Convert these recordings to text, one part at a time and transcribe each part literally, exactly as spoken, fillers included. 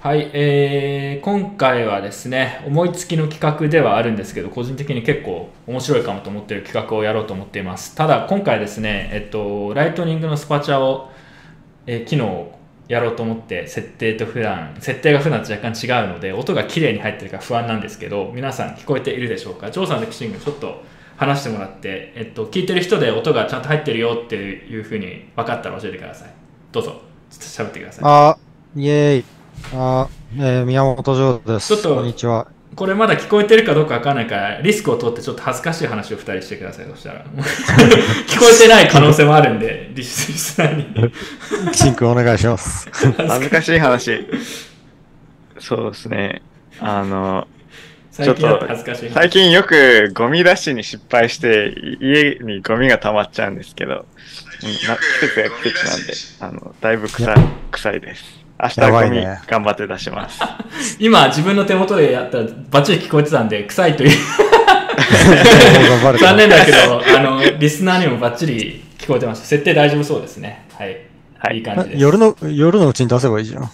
はい、えー、今回はですね、思いつきの企画ではあるんですけど、個人的に結構面白いかもと思っている企画をやろうと思っています。ただ今回ですね、えっと、ライトニングのスパチャを、えー、機能をやろうと思って、設定と普段、設定が普段と若干違うので、音が綺麗に入ってるか不安なんですけど、皆さん聞こえているでしょうか。ジョーさんとキシングちょっと話してもらって、えっと、聞いてる人で音がちゃんと入ってるよっていうふうに分かったら教えてください。どうぞ、ちょっとしゃべってください。あ、イエーイ。あ、えー、宮本城です。ちょっと、こんにちは。これまだ聞こえてるかどうか分からないから、リスクを取ってちょっと恥ずかしい話をふたりしてください、そしたら。聞こえてない可能性もあるんで、リスナーに。シンクお願いします。恥ずかしい話。そうですね。あの、最近恥ずかしい話。最近よくゴミ出しに失敗して、家にゴミが溜まっちゃうんですけど、季節が季節なんで、あのだいぶ臭い、臭いです。明日ゴミ頑張って出します。ね、今自分の手元でやったらバッチリ聞こえてたんで、臭いという残念だけどあのリスナーにもバッチリ聞こえてました。設定大丈夫そうですね。はい、はい、いい感じです。夜の夜のうちに出せばいいじゃん。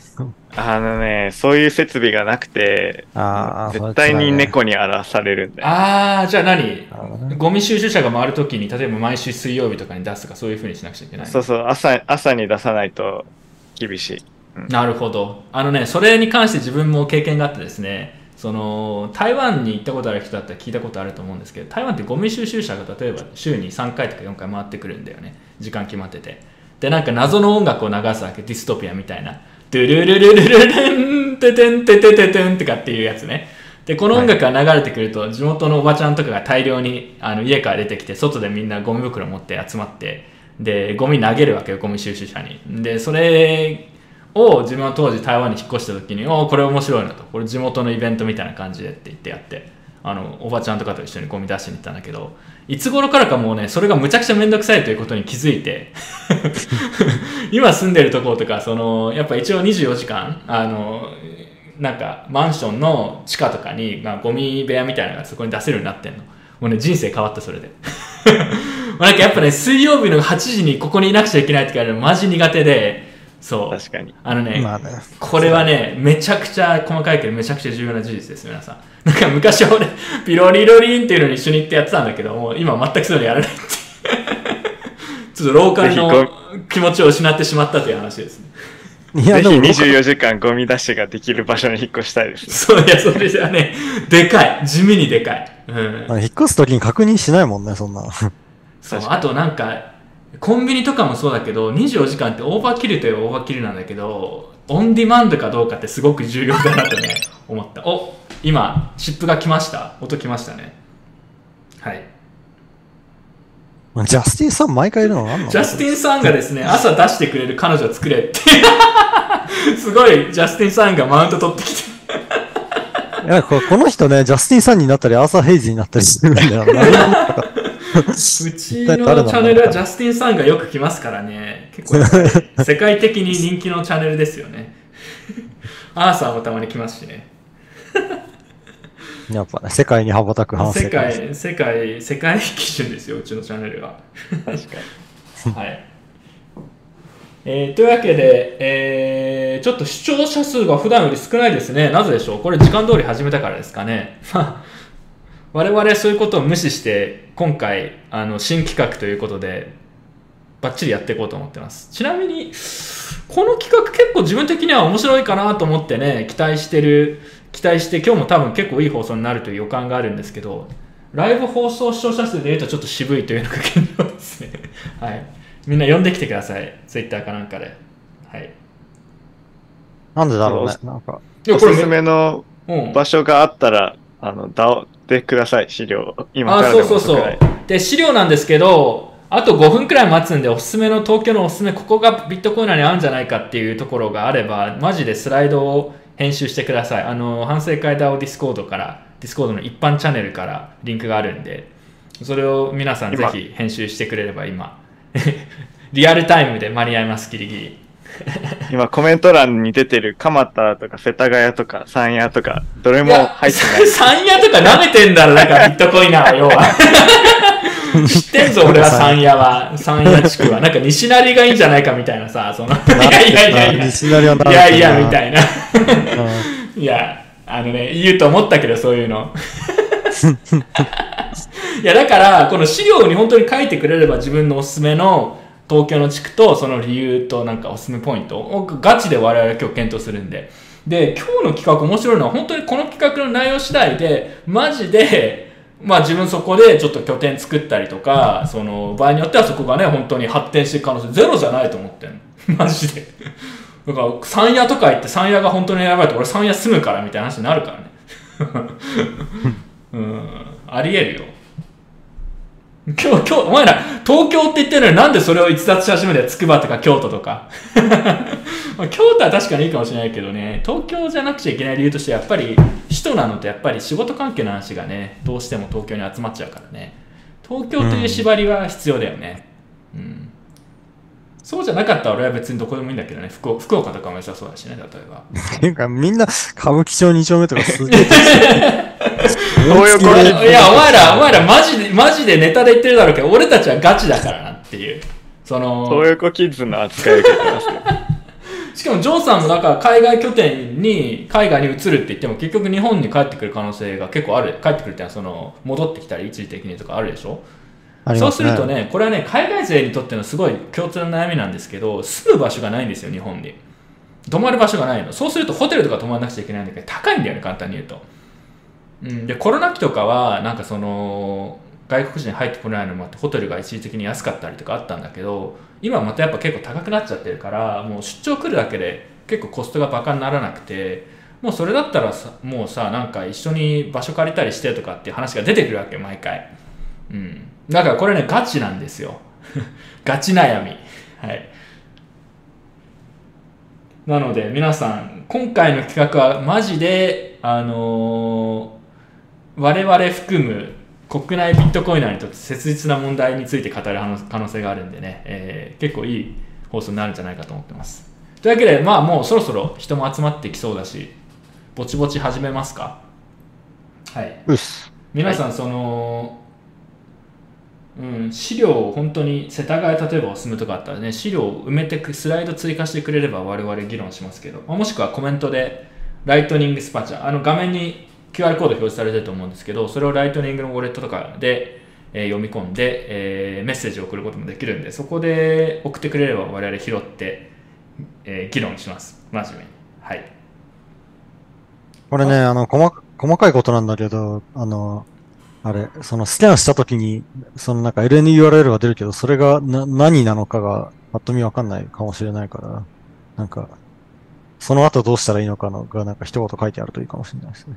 あのね、そういう設備がなくて、あ絶対に猫に荒らされるんだよ。ああ、じゃあ何あ、ね、ゴミ収集車が回るときに、例えば毎週水曜日とかに出すとか、そういうふうにしなくちゃいけない。そうそう、朝朝に出さないと厳しい。なるほど。あのね、それに関して自分も経験があってですね、その台湾に行ったことある人だったら聞いたことあると思うんですけど、台湾ってゴミ収集車が例えば週にさんかいとかよんかい回ってくるんだよね。時間決まってて、でなんか謎の音楽を流すわけ。ディストピアみたいなドゥルルルルルルンテテンテテテテンとかっていうやつね。でこの音楽が流れてくると地元のおばちゃんとかが大量にあの家から出てきて、外でみんなゴミ袋持って集まって、でゴミ投げるわけよ、ゴミ収集車に。でそれを自分は当時台湾に引っ越した時に、おこれ面白いなと、これ地元のイベントみたいな感じでって言ってやって、あのおばちゃんとかと一緒にゴミ出しに行ったんだけど、いつ頃からかもうね、それがむちゃくちゃめんどくさいということに気づいて今住んでるところとか、そのやっぱ一応にじゅうよじかんあのなんかマンションの地下とかに、まあ、ゴミ部屋みたいなのがそこに出せるようになってんの。もうね、人生変わったそれでなんかやっぱね、水曜日のはちじにここにいなくちゃいけないって言われるのマジ苦手で、そう確かにあのね、まあね、これはねめちゃくちゃ細かいけどめちゃくちゃ重要な事実です。皆さん、なんか昔俺ピロリロリンっていうのに一緒に行ってやってたんだけど、もう今全くそれやらないってちょっとローカルの気持ちを失ってしまったという話ですね。いやでもぜひにじゅうよじかんゴミ出しができる場所に引っ越したいです。そういや、それじゃね、でかい、地味にでかい、うん、引っ越すときに確認しないもんね、そんなそう、あとなんかコンビニとかもそうだけど、にじゅうよじかんってオーバーキルといえばオーバーキルなんだけど、オンディマンドかどうかってすごく重要だなとね思った。お、今シップが来ました。音来ましたね。はい、ジャスティンさん毎回いるのなんの。ジャスティンさんがですね、朝出してくれる彼女を作れってすごいジャスティンさんがマウント取ってきていや、この人ね、ジャスティンさんになったり朝ヘイジになったりするんだよなうちのチャンネルはジャスティンさんがよく来ますからね。結構世界的に人気のチャンネルですよねアーサーもたまに来ますしねやっぱね、世界に羽ばたく反省、世界世界世界基準ですよ、うちのチャンネルは確かに、はい、えー、というわけで、えー、ちょっと視聴者数が普段より少ないですね。なぜでしょう。これ時間通り始めたからですかね我々そういうことを無視して今回あの新企画ということでバッチリやっていこうと思ってます。ちなみにこの企画結構自分的には面白いかなと思ってね、期待してる期待して今日も多分結構いい放送になるという予感があるんですけど、ライブ放送視聴者数でいうとちょっと渋いというのが現状ですねはい、みんな呼んできてください、ツイッターかなんかで。はい、なんでだろうね。なんかおすすめの場所があったら、うん、あのダオでください、資料。今からでも遅くない。あ、そうそうそう。で、資料なんですけど、あとごふんくらい待つんで、おすすめの東京のおすすめ、ここがビットコイナーに合うんじゃないかっていうところがあれば、マジでスライドを編集してください。あの反省会だをディスコードからディスコードの一般チャンネルからリンクがあるんで、それを皆さんぜひ編集してくれれば今リアルタイムで間に合います、ギリギリ今コメント欄に出てる蒲田とか世田谷とか三谷とかどれも入ってない。三谷とか舐めてんだろ、なんかビットコイナーは要は知ってんぞ俺は三夜は三夜地区はなんか西成がいいんじゃないかみたいなさ、そのいやいやいやいや西成はいやいやみたいなないやあのね言うと思ったけどそういうのいやだからこの資料に本当に書いてくれれば自分のおすすめの東京の地区とその理由となんかおすすめポイントをガチで我々今日検討するんで、で今日の企画面白いのは本当にこの企画の内容次第でマジでまあ自分そこでちょっと拠点作ったりとか、その場合によってはそこがね本当に発展していく可能性ゼロじゃないと思ってんのマジで。だから三夜とか行って三夜が本当にやばいと俺三夜住むからみたいな話になるからねうんありえるよ。今日、今日、お前ら、東京って言ってるのになんでそれを逸脱し始めるんだよ。筑波とか京都とか。京都は確かにいいかもしれないけどね、東京じゃなくちゃいけない理由としてやっぱり、首都なのとやっぱり仕事関係の話がね、どうしても東京に集まっちゃうからね。東京という縛りは必要だよね。うん。うん、そうじゃなかったら俺は別にどこでもいいんだけどね、福岡、福岡とかも良さそうだしね、例えば。なんかみんな、歌舞伎町に丁目とかすげえ。どういうこと？いや、お前ら、お前らマジで、マジでネタで言ってるだろうけど、俺たちはガチだからなっていう。その。そういう子キッズの扱いを受けてますよ。しかも、ジョーさんもだから海外拠点に、海外に移るって言っても、結局日本に帰ってくる可能性が結構ある。帰ってくるってのは、その、戻ってきたり、一時的にとかあるでしょ？ありますね。そうするとね、これはね、海外勢にとってのすごい共通の悩みなんですけど、住む場所がないんですよ、日本に。泊まる場所がないの。そうすると、ホテルとか泊まらなくちゃいけないんだけど、高いんだよね、簡単に言うと。うん、でコロナ期とかはなんかその外国人入ってこないのもあってホテルが一時的に安かったりとかあったんだけど、今またやっぱ結構高くなっちゃってるから、もう出張来るだけで結構コストがバカにならなくて、もうそれだったらさ、もうさなんか一緒に場所借りたりしてとかっていう話が出てくるわけよ毎回、うん、だからこれねガチなんですよガチ悩み、はい。なので皆さん今回の企画はマジであのー我々含む国内ビットコイナーにとって切実な問題について語る可能性があるんでね、えー、結構いい放送になるんじゃないかと思ってます。というわけでまあもうそろそろ人も集まってきそうだしぼちぼち始めますか。はいっす。皆さんその、はい、うん、資料を本当に世田谷例えばおすすめとかあったらね資料を埋めてスライド追加してくれれば我々議論しますけど、もしくはコメントでライトニングスパチャ、あの画面にキューアール コード表示されてると思うんですけど、それをライトニングのウォレットとかで、えー、読み込んで、えー、メッセージを送ることもできるんで、そこで送ってくれれば我々拾って、えー、議論します。真面目に。はい。これね、あの、細かいことなんだけど、あの、あれ、そのスキャンしたときに、そのなんか エルエヌユーアールエル が出るけど、それがな何なのかがぱっと見わかんないかもしれないから、なんか、その後どうしたらいいのかのがなんか一言書いてあるといいかもしれないですね。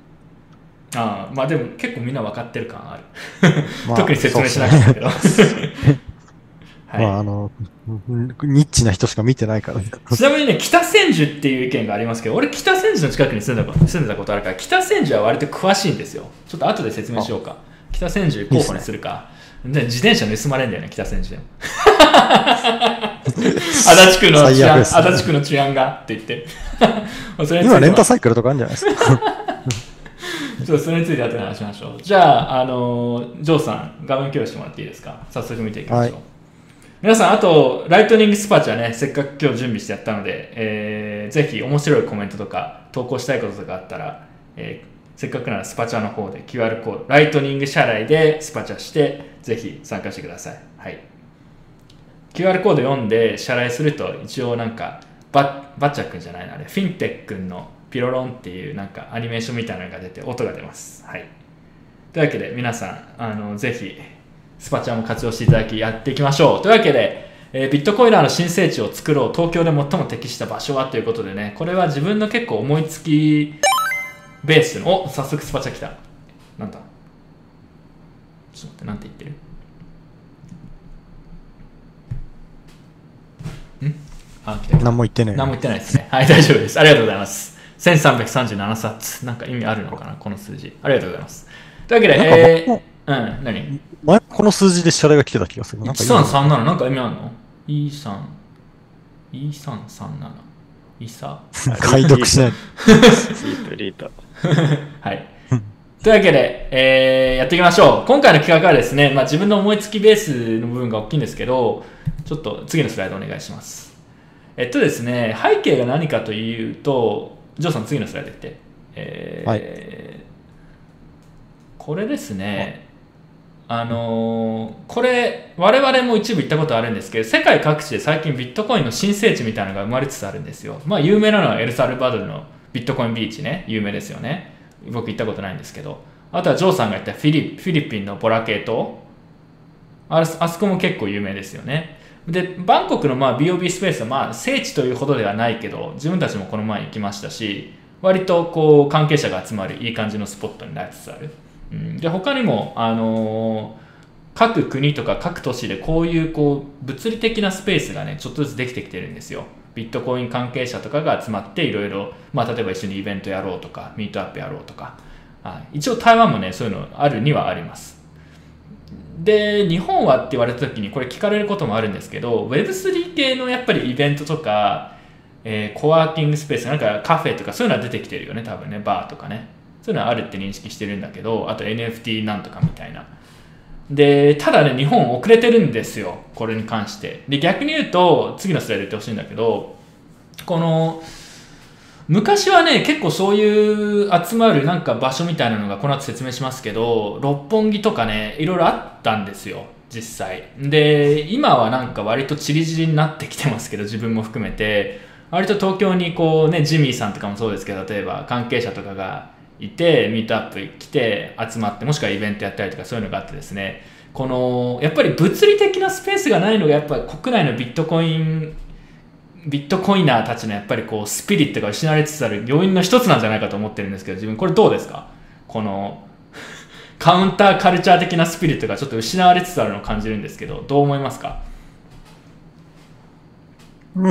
ああまあでも結構みんな分かってる感ある特に説明しなかったけど、まあはい、まああのニッチな人しか見てないからちなみにね北千住っていう意見がありますけど、俺北千住の近くに住んだこと、住んでたことあるから北千住は割と詳しいんですよ。ちょっと後で説明しようか。北千住候補にするか。で自転車盗まれんだよね北千住でも足立区の治安、ね、足立区の治安がって言ってそれ今レンタサイクルとかあるんじゃないですかちょっとそれについて後で話しましょう。じゃあ、あのジョーさん画面共有してもらっていいですか。早速見ていきましょう、はい、皆さんあとライトニングスパチャねせっかく今日準備してやったので、えー、ぜひ面白いコメントとか投稿したいこととかあったら、えー、せっかくならスパチャの方で キューアール コードライトニング支払いでスパチャしてぜひ参加してください、はい、キューアール コード読んで支払いすると一応なんかバッチャ君じゃないなあれフィンテック君のピロロンっていうなんかアニメーションみたいなのが出て音が出ます。はい。というわけで皆さんあのぜひスパチャも活用していただきやっていきましょう。というわけで、えー、ビットコイナーの新聖地を作ろう東京で最も適した場所はということでね、これは自分の結構思いつきベースのお早速スパチャ来た。なんだ。ちょっと待ってなんて言ってる？ん？あ来た。何も言ってない。何も言ってないですね。はい大丈夫です。ありがとうございます。せんさんびゃくさんじゅうななさつなんか意味あるのかなこの数字。ありがとうございます。というわけで、えー、うん、何前この数字で支払いが来てた気がする。いちさんさんなな、なんか意味あるの ?いちさん、いちさんさんなな、いさ。解読しない。リート、リート。はい。というわけで、えー、やっていきましょう。今回の企画はですね、まあ、自分の思いつきベースの部分が大きいんですけど、ちょっと次のスライドお願いします。えっとですね、背景が何かというと、ジョーさん次のスライド行って、えーはい、これですね、あのー、これ我々も一部行ったことあるんですけど、世界各地で最近ビットコインの新聖地みたいなのが生まれつつあるんですよ。まあ有名なのはエルサルバドルのビットコインビーチね、有名ですよね。僕行ったことないんですけど、あとはジョーさんが言ったフィリ、フィリピンのボラケイ島、あそこも結構有名ですよね。でバンコクのまあ ビーオービー スペースはまあ聖地というほどではないけど、自分たちもこの前行きましたし、割とこう関係者が集まるいい感じのスポットになりつつある。で他にも、あのー、各国とか各都市でこういう、こう物理的なスペースがね、ちょっとずつできてきてるんですよ。ビットコイン関係者とかが集まっていろいろ、まあ、例えば一緒にイベントやろうとかミートアップやろうとか、はい、一応台湾もねそういうのあるにはあります。で日本はって言われた時にこれ聞かれることもあるんですけど、 ウェブスリー 系のやっぱりイベントとか、えー、コワーキングスペースなんかカフェとかそういうのは出てきてるよね、多分ね。バーとかね、そういうのはあるって認識してるんだけど、あと エヌエフティー なんとかみたいな。で、ただね、日本遅れてるんですよ、これに関して。で、逆に言うと、次のスライド言ってほしいんだけど、この、昔はね、結構そういう集まるなんか場所みたいなのが、この後説明しますけど、六本木とかね、いろいろあったんですよ、実際。で、今はなんか割とチリチリになってきてますけど、自分も含めて、割と東京にこうね、ジミーさんとかもそうですけど、例えば関係者とかが、いてミートアップ来て集まって、もしくはイベントやったりとかそういうのがあってですね、このやっぱり物理的なスペースがないのがやっぱ国内のビットコインビットコイナーたちのやっぱりこうスピリットが失われつつある要因の一つなんじゃないかと思ってるんですけど、自分これどうですか？このカウンターカルチャー的なスピリットがちょっと失われつつあるのを感じるんですけど、どう思いますか？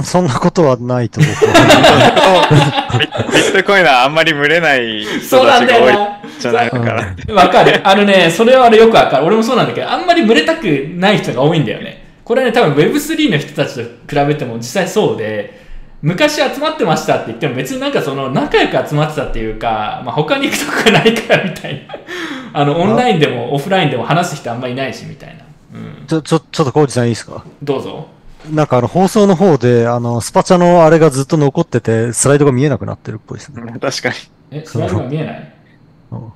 そんなことはないと僕は。ビットコインはあんまり群れない人たちが多いじゃないのかな。わかる。あのね、それはよくわかる。俺もそうなんだけど、あんまり群れたくない人が多いんだよね。これはね、多分 ウェブスリー の人たちと比べても実際そうで、昔集まってましたって言っても別になんかその仲良く集まってたっていうか、まあ、他に行くとこがないからみたいな。あの、オンラインでもオフラインでも話す人あんまりいないしみたいな。うん、ちょ、ちょ、ちょっとコウジさんいいですか？どうぞ。なんかあの放送の方で、あの、スパチャのあれがずっと残ってて、スライドが見えなくなってるっぽいですね。確かに。え、スライドが見えない？うん。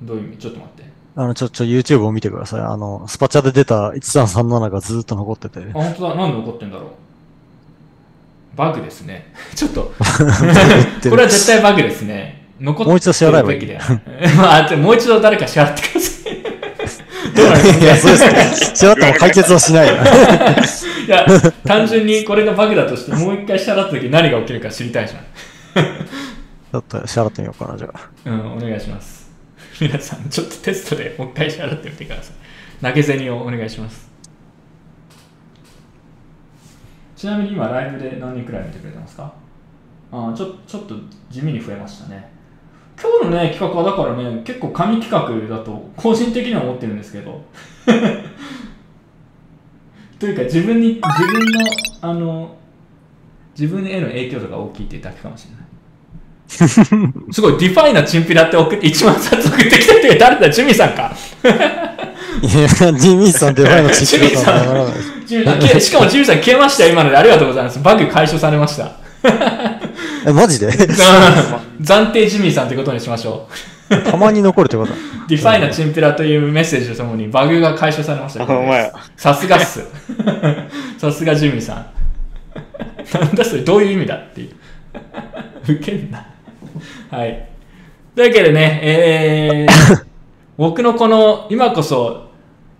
どういう意味？ちょっと待って。あの、ちょ、ちょ、YouTube を見てください。あの、スパチャで出たいちさんさんなながずっと残ってて。あ、本当だ。なんで残ってんだろう。バグですね。ちょっと。これは絶対バグですね。残ってる。もう一度支払えばいい。まあ、もう一度誰か支払ってください。どうなんですか？いや、そうです。支払っても解決はしないよ。いや、単純にこれがバグだとして、もう一回支払った時何が起きるか知りたいじゃん。ちょっと支払ってみようかな、じゃあ。うん、お願いします。皆さん、ちょっとテストでもう一回支払ってみてください。投げ銭をお願いします。ちなみに今、ライブで何人くらい見てくれてますか？あ、ちょ、ちょっと地味に増えましたね。今日のね、企画はだからね、結構神企画だと、個人的には思ってるんですけど。というか自分に、自分の、あの、自分への影響度が大きいっていうだけかもしれない。すごい、ディファイなチンピラって送って、いちまんさつ送ってきたって誰だ、ジミーさんか。いや、ジミーさん、ディファイのチンピラとはならないです。しかもジミーさん消えましたよ、今ので。ありがとうございます。バグ解消されました。え、マジで暫定ジミーさんってことにしましょう。たまに残るってこと。ディファイナチンピラというメッセージとともにバグが解消されました。さすがっす。さすがジミーさん。なんだそれ、どういう意味だっていう。ウケんな。はい。というわけでね、えー、僕のこの今こそ、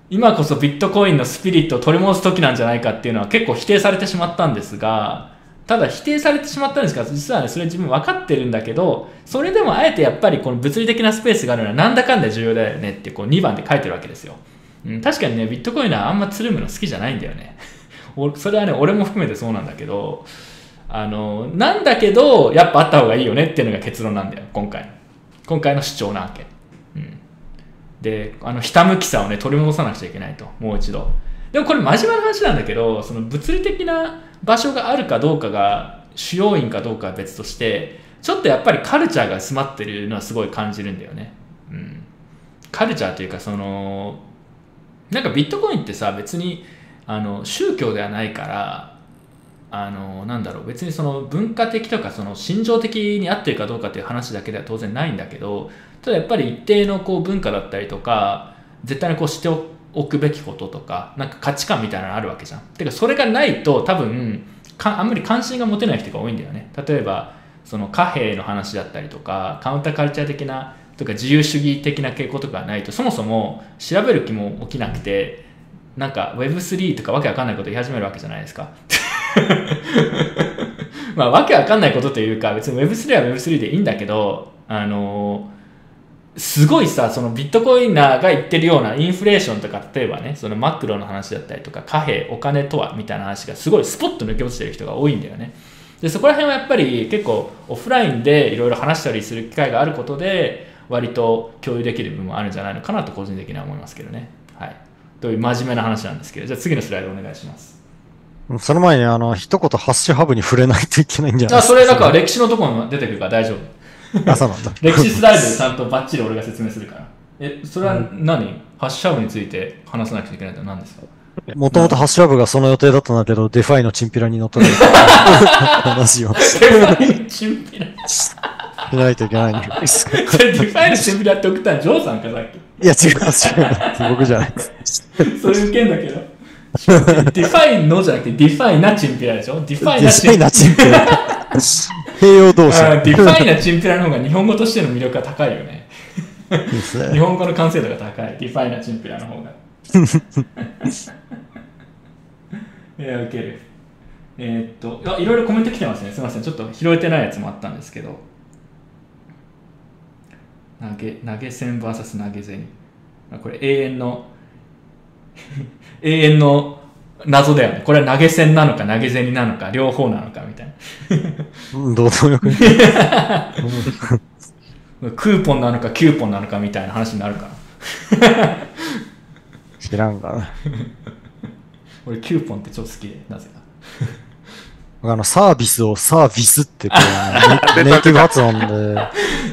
今こそビットコインのスピリットを取り戻す時なんじゃないかっていうのは結構否定されてしまったんですが、ただ否定されてしまったんですが、実はね、それ自分分かってるんだけど、それでもあえてやっぱりこの物理的なスペースがあるのはなんだかんだ重要だよねってこうにばんで書いてるわけですよ。うん、確かにね、ビットコインはあんまつるむの好きじゃないんだよね。それはね、俺も含めてそうなんだけど、あの、なんだけど、やっぱあった方がいいよねっていうのが結論なんだよ、今回の。今回の主張なわけ。うん、で、あの、ひたむきさをね、取り戻さなくちゃいけないと、もう一度。でもこれ真面目な話なんだけど、その物理的な場所があるかどうかが主要因かどうかは別として、ちょっとやっぱりカルチャーが詰まってるのはすごい感じるんだよね。うん。カルチャーというか、そのなんかビットコインってさ、別にあの宗教ではないから、あのなんだろう、別にその文化的とかその心情的に合ってるかどうかっていう話だけでは当然ないんだけど、ただやっぱり一定のこう文化だったりとか、絶対にこうしておくべきこととか、なんか価値観みたいなのあるわけじゃん。てかそれがないと多分かあんまり関心が持てない人が多いんだよね。例えばその貨幣の話だったりとか、カウンターカルチャー的なとか自由主義的な傾向とかがないと、そもそも調べる気も起きなくて、なんか ウェブスリー とかわけわかんないこと言い始めるわけじゃないですか。まあわけわかんないことというか、別に ウェブスリー は ウェブスリー でいいんだけど、あのすごいさ、そのビットコインナーが言ってるようなインフレーションとか、例えばね、そのマクロの話だったりとか、貨幣、お金とはみたいな話がすごいスポッと抜け落ちてる人が多いんだよね。でそこら辺はやっぱり結構オフラインでいろいろ話したりする機会があることで、割と共有できる部分もあるんじゃないのかなと個人的には思いますけどね。はい。という真面目な話なんですけど、じゃあ次のスライドお願いします。その前にあの一言ハッシュハブに触れないといけないんじゃないですか。あ、それなんか歴史のところも出てくるから大丈夫。あ、そうなんだ。歴史スライドでちゃんとバッチリ俺が説明するから。え、それは何？うん、ハッシュハブについて話さなくちゃいけないのは何ですか？もともとハッシュハブがその予定だったんだけど、デファイのチンピラに乗っ取られた話を。デファイチンピラしないといけないんです。デファイのチンピラって送ったのジョーさんか、さっき。いや、違います、違います。僕じゃないです。そういう件だけど。ディファイのじゃなくて、ディファイなチンピラでしょ？ディファイなチンピラ。併用同士。ディファイなチンピラの方が日本語としての魅力が高いよね。日本語の完成度が高い。ディファイなチンピラの方が。いや、ウケる。えー、っとあ、いろいろコメント来てますね。すみません。ちょっと拾えてないやつもあったんですけど。投げ、投げ銭 ブイエス 投げ銭。これ永遠の永遠の謎だよね。これは投げ銭なのか投げ銭なのか両方なのかみたいな。どうでもよくクーポンなのかキューポンなのかみたいな話になるから。知らんかな。俺キューポンって超好きで、なぜか。あのサービスをサービスってこうネイティブ発音で。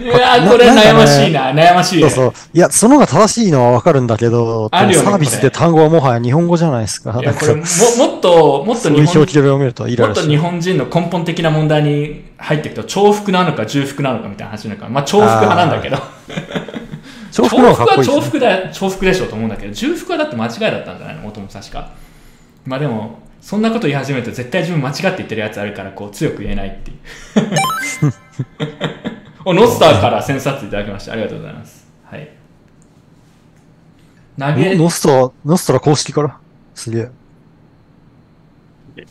いやこれ悩ましいな、ね、悩ましい、ね。そうそう。いやその方が正しいのはわかるんだけど、ね、サービスって単語はもはや日本語じゃないですか。いやこれ も, もっともっと日本人のもっと日本人の根本的な問題に入っていくと、重複なのか重複なのかみたいな話になるから、まあ重複派なんだけど。重複は重複だ、重複でしょうと思うんだけど、重複はだって間違いだったんじゃないの、もともと確か。まあでもそんなこと言い始めると絶対自分間違って言ってるやつあるから、こう強く言えないっていうおノスターからセンサーついただきました、ありがとうございます。はい、投げノスター、ノスター公式から、すげえ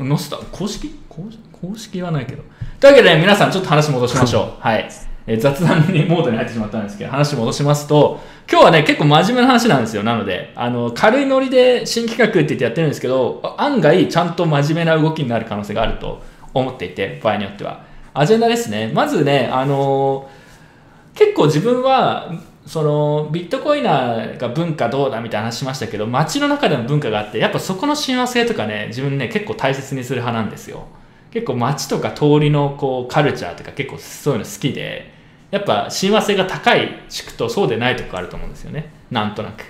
ノスター公式、公式、公式はないけど、というわけで、ね、皆さんちょっと話戻しましょう。はい、え雑談にモードに入ってしまったんですけど、話戻しますと、今日はね結構真面目な話なんですよ。なのであの軽いノリで新企画って言ってやってるんですけど、案外ちゃんと真面目な動きになる可能性があると思っていて、場合によってはアジェンダですね。まずね、あの結構自分はそのビットコインが文化どうだみたいな話しましたけど、街の中でも文化があって、やっぱそこの親和性とかね、自分ね結構大切にする派なんですよ。結構街とか通りのこうカルチャーとか結構そういうの好きで、やっぱ親和性が高い地区とそうでないとこあると思うんですよね、なんとなく。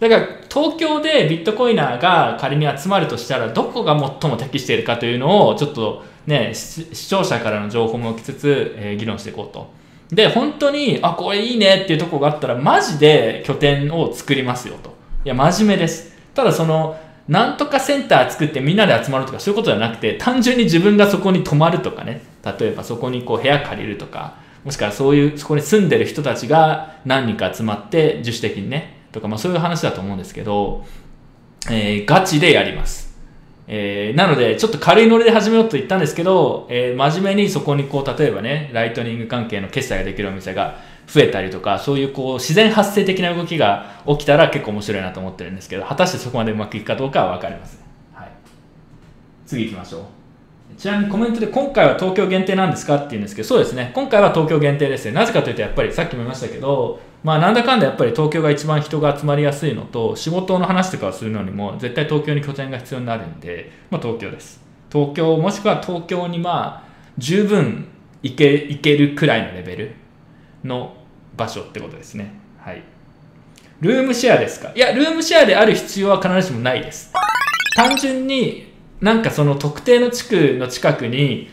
だから東京でビットコイナーが仮に集まるとしたら、どこが最も適しているかというのをちょっとね、視聴者からの情報も受けつつ、えー、議論していこうと。で本当にあこれいいねっていうとこがあったら、マジで拠点を作りますよと。いや真面目です。ただそのなんとかセンター作ってみんなで集まるとかそういうことじゃなくて、単純に自分がそこに泊まるとかね、例えばそこにこう部屋借りるとか、もしくはそういうそこに住んでる人たちが何人か集まって自主的にねとか、まあそういう話だと思うんですけど、えー、ガチでやります、えー、なのでちょっと軽いノリで始めようと言ったんですけど、えー、真面目にそこにこう例えばねライトニング関係の決済ができるお店が増えたりとか、そういうこう自然発生的な動きが起きたら結構面白いなと思ってるんですけど、果たしてそこまでうまくいくかどうかは分かりません。はい、次行きましょう。ちなみにコメントで今回は東京限定なんですかって言うんですけど、そうですね、今回は東京限定ですね。なぜかというと、やっぱりさっきも言いましたけど、まあなんだかんだやっぱり東京が一番人が集まりやすいのと、仕事の話とかをするのにも絶対東京に拠点が必要になるんで、まあ東京です。東京、もしくは東京にまあ十分行け、行けるくらいのレベルの場所ってことですね。はい、ルームシェアですか？いや、ルームシェアである必要は必ずしもないです。単純になんかその特定の地区の近くに、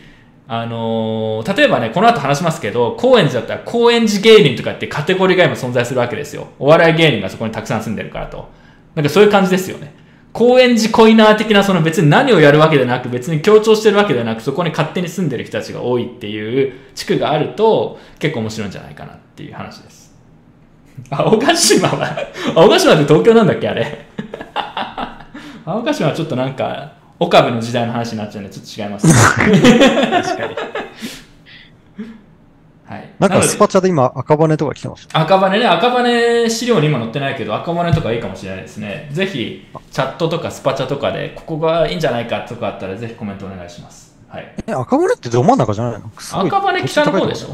あのー、例えばね、この後話しますけど、高円寺だったら高円寺芸人とかってカテゴリーが今存在するわけですよ。お笑い芸人がそこにたくさん住んでるからと。なんかそういう感じですよね。高円寺コイナー的な、その別に何をやるわけでなく、別に強調してるわけでなく、そこに勝手に住んでる人たちが多いっていう地区があると、結構面白いんじゃないかなっていう話です。青ヶ島は、青ヶ島って東京なんだっけあれ。青ヶ島はちょっとなんか、岡部の時代の話になっちゃうんで、ちょっと違います、ね。確かに。はい。なんかスパチャで今、赤羽とか来てます。赤羽ね、赤羽資料に今載ってないけど、赤羽とかいいかもしれないですね。ぜひ、チャットとかスパチャとかで、ここがいいんじゃないかとかあったら、ぜひコメントお願いします。はい。え、赤羽ってど真ん中じゃないの？赤羽北の方でしょ？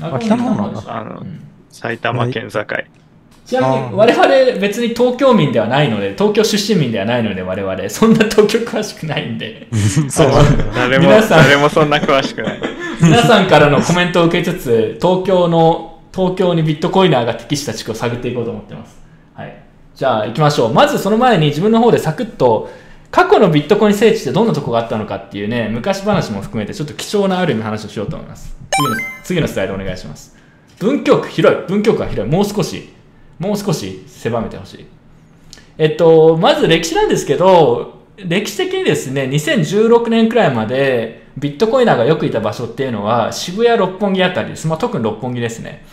あ、北の方なんだ。あの、うん、埼玉県境。ちなみに我々別に東京民ではないので、東京出身民ではないので、我々そんな東京詳しくないんでそう誰も誰もそんな詳しくない皆さんからのコメントを受けつつ、東京の東京にビットコイナーが適した地区を探っていこうと思ってます。はい、じゃあ行きましょう。まずその前に自分の方でサクッと過去のビットコイン聖地ってどんなとこがあったのかっていうね、昔話も含めてちょっと貴重なある意味話をしようと思います。次の、次のスライドお願いします。文京区広い、文京区は広い、もう少しもう少し狭めてほしい。えっと、まず歴史なんですけど、歴史的にですね、にせんじゅうろくねんくらいまでビットコイナーがよくいた場所っていうのは渋谷、六本木あたりです。まあ、特に六本木ですね。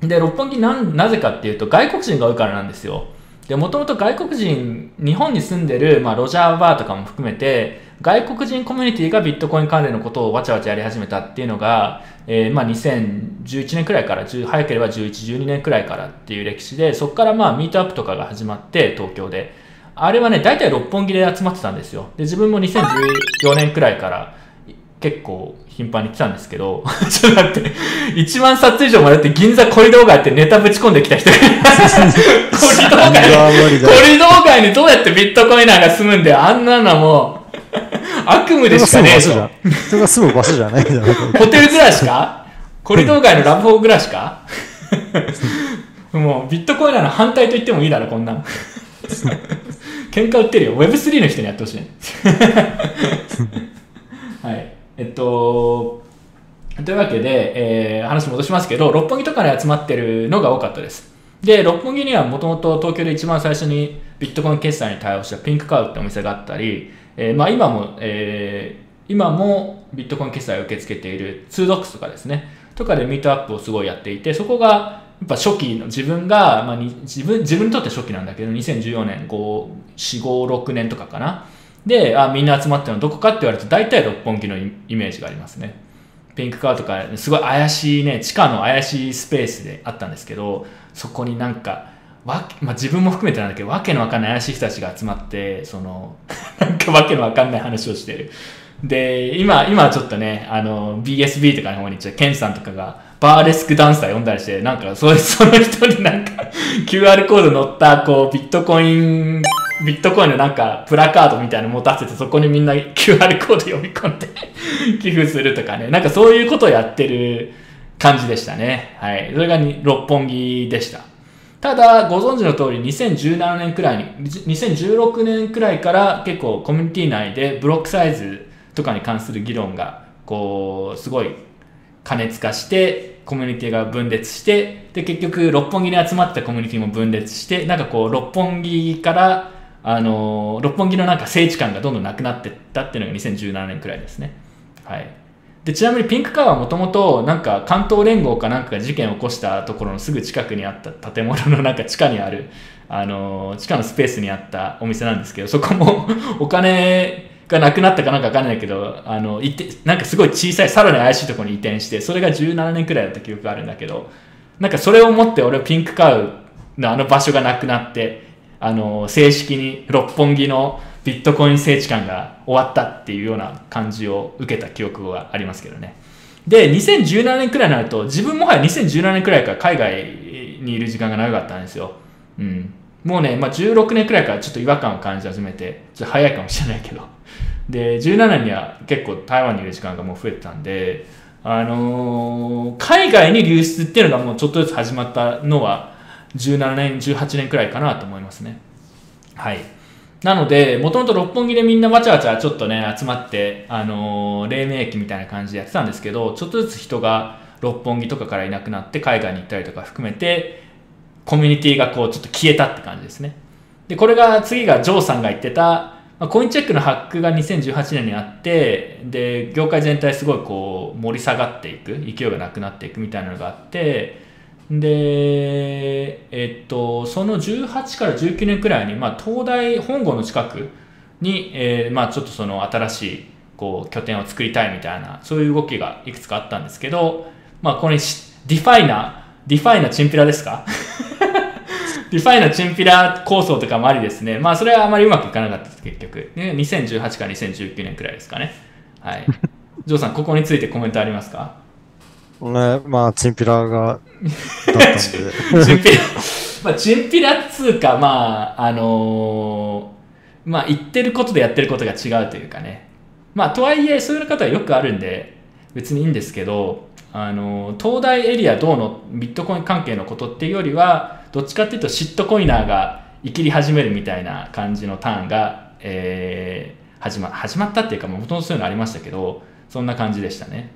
で、六本木な、なぜかっていうと外国人が多いからなんですよ。で、もともと外国人、日本に住んでる、まあ、ロジャーバーとかも含めて、外国人コミュニティがビットコイン関連のことをわちゃわちゃやり始めたっていうのが、えー、まあにせんじゅういちねんくらいから、早ければじゅういち、じゅうにねんくらいからっていう歴史で、そこからまあミートアップとかが始まって、東京で。あれはね、大体六本木で集まってたんですよ。で、自分もにせんじゅうよねんくらいから、結構頻繁に来たんですけど、ちょっと待って、いちまん冊以上までって銀座コリドー街ってネタぶち込んできた人がいる。コリドー街、コリドー街にどうやってビットコイナーが住むんだよ。あんなのもう、悪夢でしかねえぞ。人が住む場所じゃないんだよ。ホテル暮らしかコリドー街のラブホー暮らしかもうビットコイナーの反対と言ってもいいだろ、こんなの。喧嘩売ってるよ。ウェブスリー の人にやってほしい。はい。えっと、というわけで、えー、話戻しますけど、六本木とかに集まってるのが多かったです。で、六本木にはもともと東京で一番最初にビットコイン決済に対応したピンクカウってお店があったり、えー、まあ今も、えー、今もビットコイン決済を受け付けているツードックスとかですね、とかでミートアップをすごいやっていて、そこがやっぱ初期の自分が、まあ、自分、自分にとって初期なんだけど、にせんじゅうよねん、ご、よん、ご、ろくねんとかかな。で、あ、みんな集まってるのどこかって言われると、大体六本木のイメージがありますね。ピンクカーとか、すごい怪しいね、地下の怪しいスペースであったんですけど、そこになんか、わまあ、自分も含めてなんだけど、わけのわかんない怪しい人たちが集まって、その、なんかわけのわかんない話をしてる。で、今、今はちょっとね、あの、ビーエスビー とかの方に行っちゃう、ケンさんとかが、バーレスクダンサー呼んだりして、なんか、その人になんか、キューアール コード載った、こう、ビットコイン、ビットコインのなんかプラカードみたいなの持たせて、そこにみんな キューアール コード読み込んで寄付するとかね、なんかそういうことをやってる感じでしたね。はい。それが六本木でした。ただ、ご存知の通りにせんじゅうななねんくらいに、にせんじゅうろくねんくらいから結構コミュニティ内でブロックサイズとかに関する議論がこう、すごい過熱化して、コミュニティが分裂して、で、結局六本木に集まったコミュニティも分裂して、なんかこう六本木からあの、六本木のなんか聖地感がどんどんなくなってったっていうのがにせんじゅうななねんくらいですね。はい。で、ちなみにピンクカーはもともとなんか関東連合かなんかが事件を起こしたところのすぐ近くにあった建物のなんか地下にある、あの、地下のスペースにあったお店なんですけど、そこもお金がなくなったかなんかわかんないけど、あの、いて、なんかすごい小さいさらに怪しいところに移転して、それがじゅうななねんくらいだった記憶があるんだけど、なんかそれをもって俺はピンクカーのあの場所がなくなって、あの正式に六本木のビットコイン聖地感が終わったっていうような感じを受けた記憶がありますけどね。で、にせんじゅうななねんくらいになると、自分もはやにせんじゅうななねんくらいから海外にいる時間が長かったんですよ。うん、もうね、まあ、じゅうろくねんくらいからちょっと違和感を感じ始めて、ちょっと早いかもしれないけど、でじゅうななねんには結構台湾にいる時間がもう増えてたんで、あのー、海外に流出っていうのがもうちょっとずつ始まったのはじゅうななねん、じゅうはちねんくらいかなと思いますね。はい。なので、もともと六本木でみんなわちゃわちゃちょっとね、集まって、あのー、黎明期みたいな感じでやってたんですけど、ちょっとずつ人が六本木とかからいなくなって、海外に行ったりとか含めて、コミュニティがこう、ちょっと消えたって感じですね。で、これが、次がジョーさんが言ってた、コインチェックのハックがにせんじゅうはちねんにあって、で、業界全体すごいこう、盛り下がっていく、勢いがなくなっていくみたいなのがあって、で、えっと、そのじゅうはちからじゅうきゅうねんくらいに、まあ、東大本郷の近くに、えー、まあ、ちょっとその新しい、こう、拠点を作りたいみたいな、そういう動きがいくつかあったんですけど、まあ、これ、ディファイナ、ディファイナチンピラですかディファイナチンピラ構想とかもありですね。まあ、それはあまりうまくいかなかったです、結局。ね、にせんじゅうはちからにせんじゅうきゅうねんくらいですかね。はい。ジョーさん、ここについてコメントありますか？ね、まあ、チンピラが、チンピラ、まあ、チンピラっつうか、まあ、あのー、まあ、言ってることでやってることが違うというかね。まあ、とはいえ、そういう方はよくあるんで、別にいいんですけど、あのー、東大エリアどうのビットコイン関係のことっていうよりは、どっちかっていうと、シットコイナーが生きり始めるみたいな感じのターンが、えー、始ま、始まったっていうか、もともとそういうのありましたけど、そんな感じでしたね。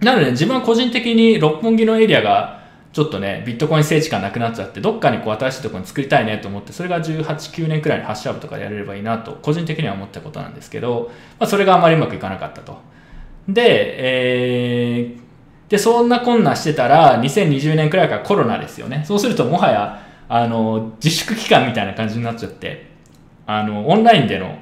なので、ね、自分は個人的に六本木のエリアがちょっとね、ビットコイン聖地がなくなっちゃって、どっかにこう新しいところに作りたいねと思って、それがじゅうはち、きゅうねんくらいにハッシュアップとかでやれればいいなと、個人的には思ったことなんですけど、まあ、それがあまりうまくいかなかったと。で、えー、で、そんな困難してたら、にせんにじゅうねんくらいからコロナですよね。そうするともはや、あの、自粛期間みたいな感じになっちゃって、あの、オンラインでの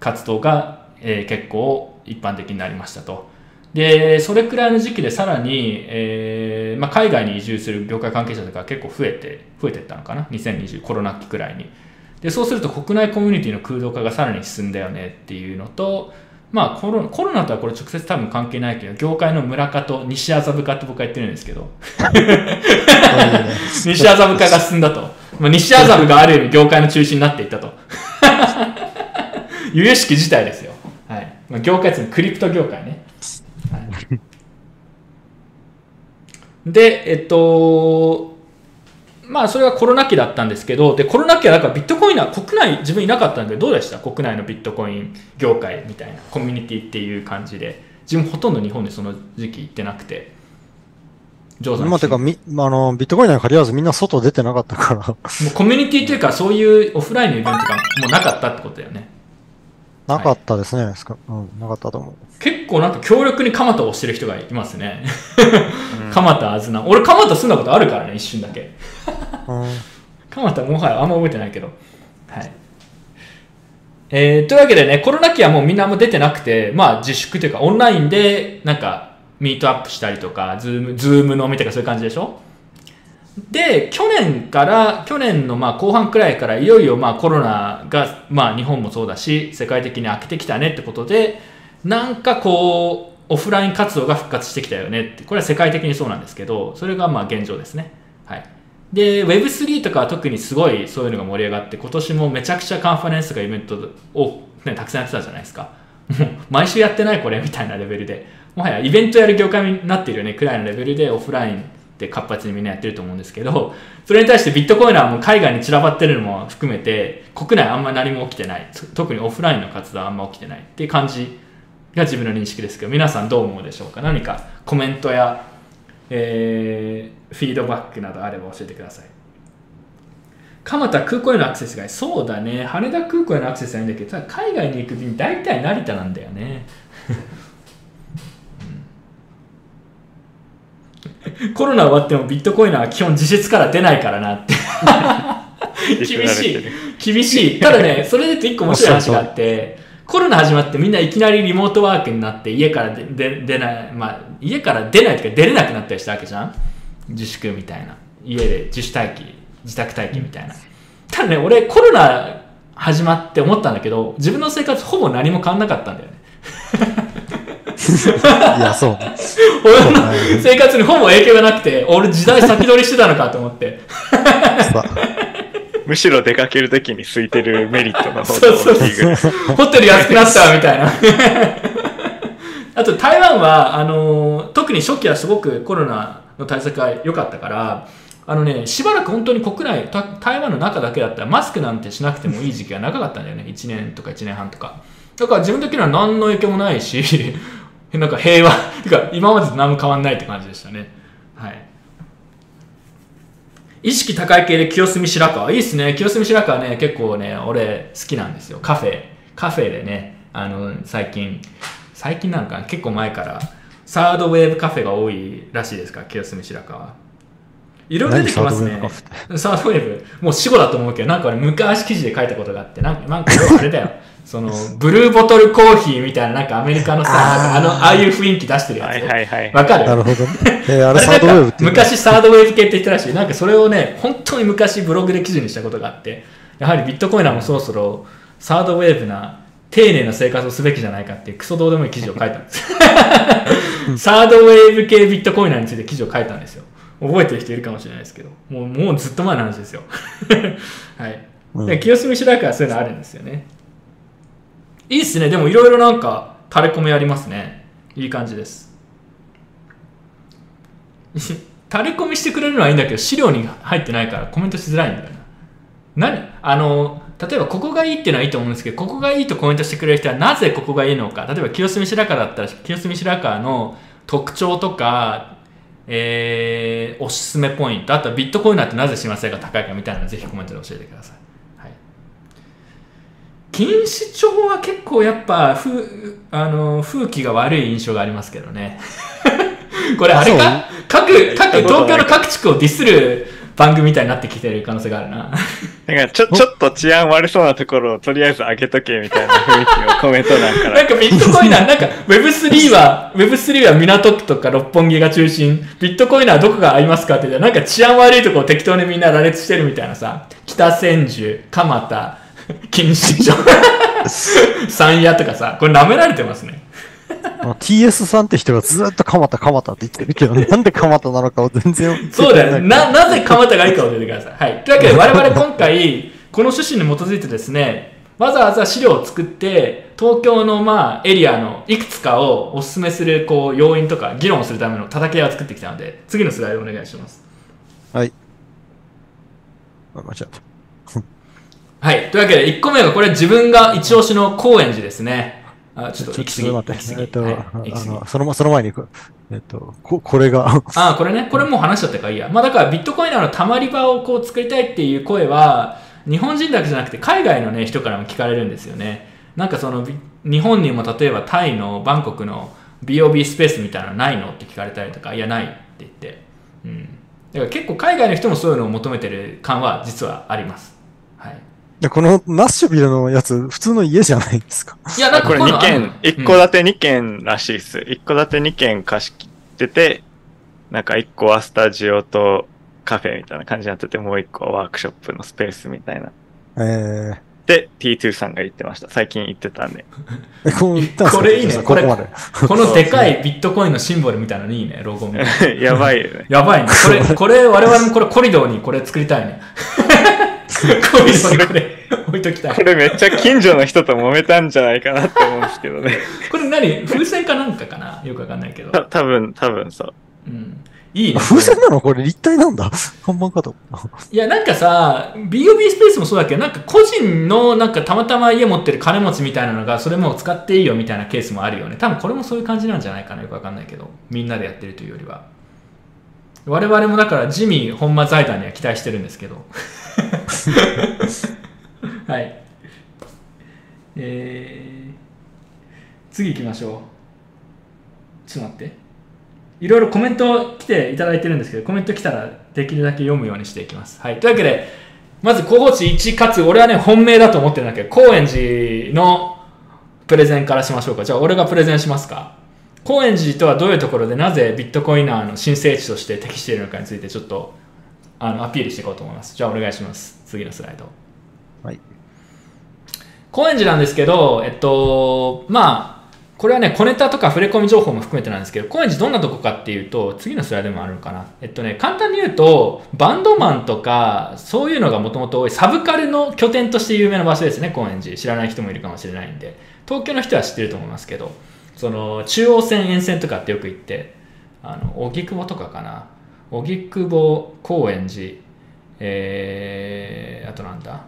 活動が、えー、結構一般的になりましたと。で、それくらいの時期でさらに、えーまあ、海外に移住する業界関係者とか結構増えて、増えていったのかな？ にせんにじゅう コロナ期くらいに。で、そうすると国内コミュニティの空洞化がさらに進んだよねっていうのと、まあコロ、コロナとはこれ直接多分関係ないけど、業界の村化と西麻布化って僕は言ってるんですけど、西麻布化が進んだと。まあ、西麻布がある意味業界の中心になっていったと。ゆゆしき事態ですよ。はい。まあ、業界ってクリプト業界ね。で、えっと、まあ、それはコロナ期だったんですけど、で、コロナ期はだからビットコインは国内自分いなかったんだけど、どうでした？国内のビットコイン業界みたいな、コミュニティっていう感じで。自分ほとんど日本でその時期行ってなくて。上手な。まあ、てか、み、あの、ビットコインに限らずみんな外出てなかったから。もうコミュニティというか、そういうオフラインのイベントがもうなかったってことだよね。なかったですね、はい、うん、なかったと思う。結構なんか強力に蒲田をしてる人がいますね。蒲田あずな。俺蒲田住んだことあるからね、一瞬だけ。蒲田もはやあんま覚えてないけど。はい。えー、というわけでね、コロナ期はもうみんなも出てなくて、まあ自粛というかオンラインでなんかミートアップしたりとか、ズーム、ズーム飲みとかそういう感じでしょ？で、去年から、去年のまあ後半くらいからいよいよまあコロナがまあ日本もそうだし、世界的に明けてきたねってことで、なんかこう、オフライン活動が復活してきたよねって、これは世界的にそうなんですけど、それがまあ現状ですね。はい。で、ウェブスリー とかは特にすごいそういうのが盛り上がって、今年もめちゃくちゃカンファレンスとかイベントを、ね、たくさんやってたじゃないですか。もう、毎週やってないこれみたいなレベルで、もはやイベントやる業界になっているよね、くらいのレベルでオフライン、って活発にみんなやってると思うんですけど、それに対してビットコインはもう海外に散らばってるのも含めて、国内あんま何も起きてない。特にオフラインの活動はあんま起きてないっていう感じが自分の認識ですけど、皆さんどう思うでしょうか？何かコメントや、えー、フィードバックなどあれば教えてください。蒲田空港へのアクセスがいい。そうだね。羽田空港へのアクセスはいいんだけど、ただ海外に行く便大体成田なんだよね。コロナ終わってもビットコインは基本自室から出ないからなって厳しい厳しい。ただね、それでと一個面白い話があって、コロナ始まってみんないきなりリモートワークになって家からで出ない、まあ家から出ないというか出れなくなったりしたわけじゃん。自粛みたいな、家で自主待機、自宅待機みたいな。ただね、俺コロナ始まって思ったんだけど、自分の生活ほぼ何も変わんなかったんだよね。いや、そう。俺の生活にほぼ影響がなくて、俺時代先取りしてたのかと思って。むしろ出かけるときに空いてるメリットの方が大きいぐらい。そうそうそう。ホテル安くなったみたいな。あと台湾は、あの、特に初期はすごくコロナの対策が良かったから、あのね、しばらく本当に国内、台湾の中だけだったらマスクなんてしなくてもいい時期が長かったんだよね。いちねんとかいちねんはんとか。だから自分的には何の影響もないし、なんか平和、てか今までと何も変わんないって感じでしたね。はい。意識高い系で清澄白河。いいっすね。清澄白河ね、結構ね、俺好きなんですよ。カフェ。カフェでね、あの、最近、最近なんか結構前から、サードウェーブカフェが多いらしいですから、清澄白河。いろいろ出てきますね。サードウェーブ。もう死語だと思うけど、なんか俺昔記事で書いたことがあって、なんか、なんかあれだよ。その、ブルーボトルコーヒーみたいな、なんかアメリカのさ、あ, あの、ああいう雰囲気出してるやつ。はいはいはい。わかる？なるほど、ね。えー、あれサードウェーブって。昔サードウェーブ系って言ったらしい。なんかそれをね、本当に昔ブログで記事にしたことがあって、やはりビットコイナーもそろそろサードウェーブな、丁寧な生活をすべきじゃないかっていうクソどうでもいい記事を書いたんです。サードウェーブ系ビットコイナーについて記事を書いたんですよ。覚えてる人いるかもしれないですけど、もう、もうずっと前の話ですよ。はい。うん、で清澄白河はそういうのあるんですよね。いいっすね。でもいろいろなんか垂れ込みありますね。いい感じです。垂れ込みしてくれるのはいいんだけど、資料に入ってないからコメントしづらいんだよな。何？あの、例えばここがいいっていうのはいいと思うんですけど、ここがいいとコメントしてくれる人はなぜここがいいのか。例えば清澄白河だったら、清澄白河の特徴とか、えー、おすすめポイント、あとはビットコインなんてなぜ親和性が高いかみたいなのをぜひコメントで教えてください。はい、錦糸町は結構やっぱふあの風紀が悪い印象がありますけどね。これあれか、各各東京の各地区をディスる番組みたいになってきてる可能性があるな。なんかちょちょっと治安悪そうなところをとりあえず上げとけみたいな雰囲気をコメント欄から。なんかビットコイナー、なんか ウェブスリー は ウェブスリー は港区とか六本木が中心、ビットコイナーはどこがありますかって言ったら、なんか治安悪いところを適当にみんな羅列してるみたいなさ、北千住、蒲田、錦糸町、三谷とかさ、これ舐められてますね。ティーエス さんって人がずっと蒲田蒲田って言ってるけど、なんで蒲田なのかを全然そうだよね。ななぜ蒲田がいいかを教えてください。はい、というわけで我々今回この趣旨に基づいてですね、わざわざ資料を作って東京のまあエリアのいくつかをおすすめするこう要因とか議論をするための叩き合いを作ってきたので、次のスライドお願いします。はい、間違ったはい、というわけでいっこめがこれ自分が一押しの高円寺ですね。あ、ちょっと行き過ぎ。行き過ぎ。えっと、はい、あの、その、その前に行く。えっと、こ、これが。あ、これね。これもう話しちゃったからいいや。まあだからビットコイナーの溜まり場をこう作りたいっていう声は、日本人だけじゃなくて海外のね、人からも聞かれるんですよね。なんかその、日本にも例えばタイのバンコクの ビーオービー スペースみたいなのないのって聞かれたりとか、いや、ないって言って。うん。だから結構海外の人もそういうのを求めてる感は実はあります。はい。いや、このナッシュビルのやつ、普通の家じゃないですか。いや、なんかこれにけん、いっこ建てにけんらしいです。いっこ建てにけん貸し切ってて、なんかいっこはスタジオとカフェみたいな感じになってて、もういっこはワークショップのスペースみたいな。えー、で、ティーツー さんが言ってました。最近言ってたんで。こ, これいいね、これ。こ, こ, このでかいビットコインのシンボルみたいなのいいね、ロゴみたいな。やばいよね。やばいね。これ、これ、我々もこれコリドーにこれ作りたいね。コリドーにこれ。置いときたい。これめっちゃ近所の人と揉めたんじゃないかなって思うんですけどね。これ何？風船かなんかかな？よくわかんないけど。た多分多分そう。うん。いいね。風船なの？これ立体なんだ。看板かと。いやなんかさ、ビーオービー スペースもそうだけど、なんか個人のなんかたまたま家持ってる金持ちみたいなのがそれも使っていいよみたいなケースもあるよね。多分これもそういう感じなんじゃないかな、よくわかんないけど、みんなでやってるというよりは。我々もだからジミー本間財団には期待してるんですけど。はい、えー、次行きましょう。ちょっと待って、いろいろコメント来ていただいてるんですけど、コメント来たらできるだけ読むようにしていきます。はい、というわけでまず候補地いち、かつ俺はね本命だと思ってるんだけど、高円寺のプレゼンからしましょうか。じゃあ俺がプレゼンしますか。高円寺とはどういうところで、なぜビットコイナーの新生地として適しているのかについてちょっとあのアピールしていこうと思います。じゃあお願いします。次のスライド。はい、高円寺なんですけど、えっと、まあ、これはね、小ネタとか触れ込み情報も含めてなんですけど、高円寺どんなとこかっていうと、次のスライドもあるのかな。えっとね、簡単に言うと、バンドマンとか、そういうのがもともと多い、サブカルの拠点として有名な場所ですね、高円寺。知らない人もいるかもしれないんで、東京の人は知ってると思いますけど、その、中央線沿線とかってよく行って、あの、荻窪とかかな。荻窪、高円寺、えー、あとなんだ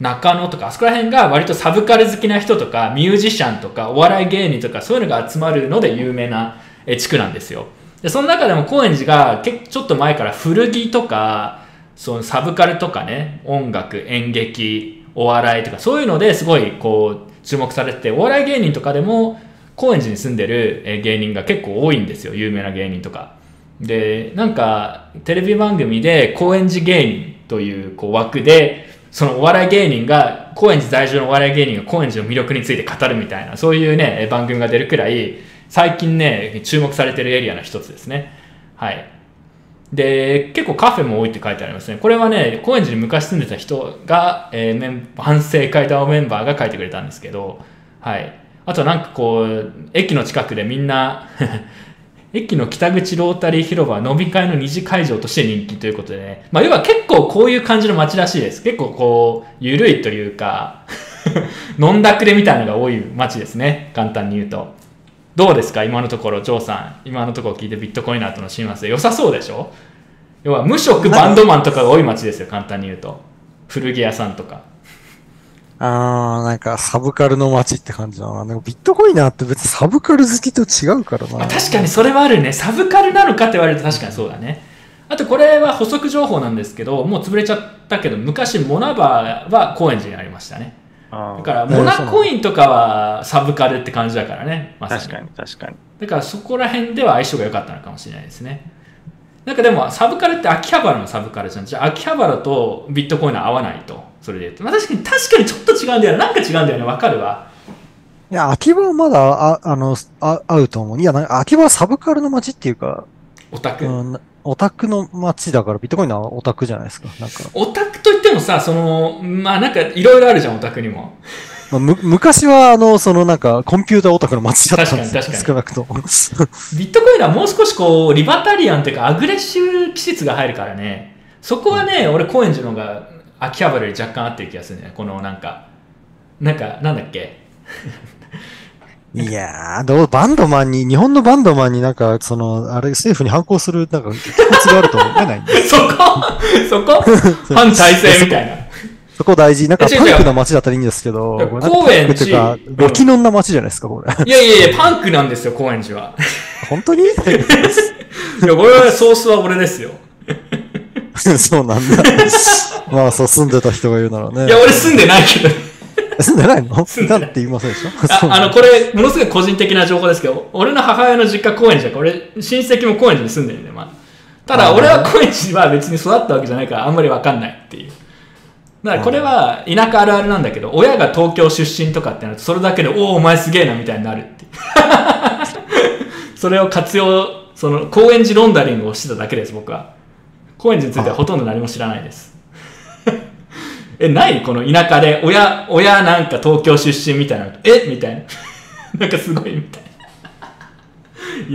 中野とか、あそこら辺が割とサブカル好きな人とかミュージシャンとかお笑い芸人とかそういうのが集まるので有名な地区なんですよ。でその中でも高円寺がちょっと前から古着とかそのサブカルとかね、音楽、演劇、お笑いとかそういうのですごいこう注目されてて、お笑い芸人とかでも高円寺に住んでる芸人が結構多いんですよ、有名な芸人とかで。なんかテレビ番組で高円寺芸人というこう枠で、そのお笑い芸人が高円寺在住のお笑い芸人が高円寺の魅力について語るみたいな、そういうね番組が出るくらい最近ね注目されてるエリアの一つですね。はい。で結構カフェも多いって書いてありますね。これはね高円寺に昔住んでた人が、えー、メン反省会談メンバーが書いてくれたんですけど、はい。あとなんかこう駅の近くでみんな駅の北口ロータリー広場は飲み会の二次会場として人気ということでね、まあ要は結構こういう感じの街らしいです。結構こう緩いというか飲んだくれみたいなのが多い街ですね、簡単に言うと。どうですか今のところ、ジョーさん。今のところ聞いてビットコインアートの親和性良さそうでしょ。要は無職バンドマンとかが多い街ですよ、簡単に言うと。古着屋さんとか。あー、なんかサブカルの街って感じだな。なんかビットコインアート別にサブカル好きと違うからな。確かにそれはあるね。サブカルなのかって言われると確かにそうだね。あとこれは補足情報なんですけど、もう潰れちゃったけど、昔モナバは高円寺にありましたね。だからモナコインとかはサブカルって感じだからね、まさに。確かに確かに。だからそこら辺では相性が良かったのかもしれないですね。なんかでもサブカルって秋葉原のサブカルじゃん。じゃあ秋葉原とビットコインは合わないと、それで言うと、まあ、確かに確かにちょっと違うんだよ、なんか違うんだよね、わかるわ。いや秋葉はまだああのあ合うと思う。いやなんか秋葉はサブカルの街っていうかオタク、うん、オタクの街だからビットコインはオタクじゃないですか。なんかオタクといってもさ、そのまあなんかいろいろあるじゃん、オタクにも。まあ、む昔はあのそのなんかコンピューターオタクの街だったんですよ、少なくとも。ビットコインはもう少しこうリバタリアンというかアグレッシブ気質が入るからね、そこはね、うん、俺高円寺の方が秋葉原より若干合ってる気がするね。このなんかなんかなんだっけいやー、どう、バンドマンに、日本のバンドマンになんか、その、あれ、政府に反抗する、なんか、結果があると思えないんで。そこそこ反体制みたいな。そ, そこ大事。なんか、パンクな街だったらいいんですけど、高円寺。ロキノンな街じゃないですか、これ。いやいやいや、パンクなんですよ、高円寺は。本当にいや、これはソースは俺ですよ。そうなんだ。まあ、そう、住んでた人が言うならね。いや、俺住んでないけど。住んでないの？なんて言いませんでしょ？あ, あの、これ、ものすごい個人的な情報ですけど、俺の母親の実家高円寺だから、俺、親戚も高円寺に住んでるんで、まあ。ただ、俺は高円寺は別に育ったわけじゃないから、あんまりわかんないっていう。だから、これは田舎あるあるなんだけど、親が東京出身とかってなると、それだけで、おお、お前すげえな、みたいになるっていう。それを活用、その、高円寺ロンダリングをしてただけです、僕は。高円寺についてはほとんど何も知らないです。え、ないこの田舎で、親、親なんか東京出身みたいな、えみたいな。なんかすごいみたい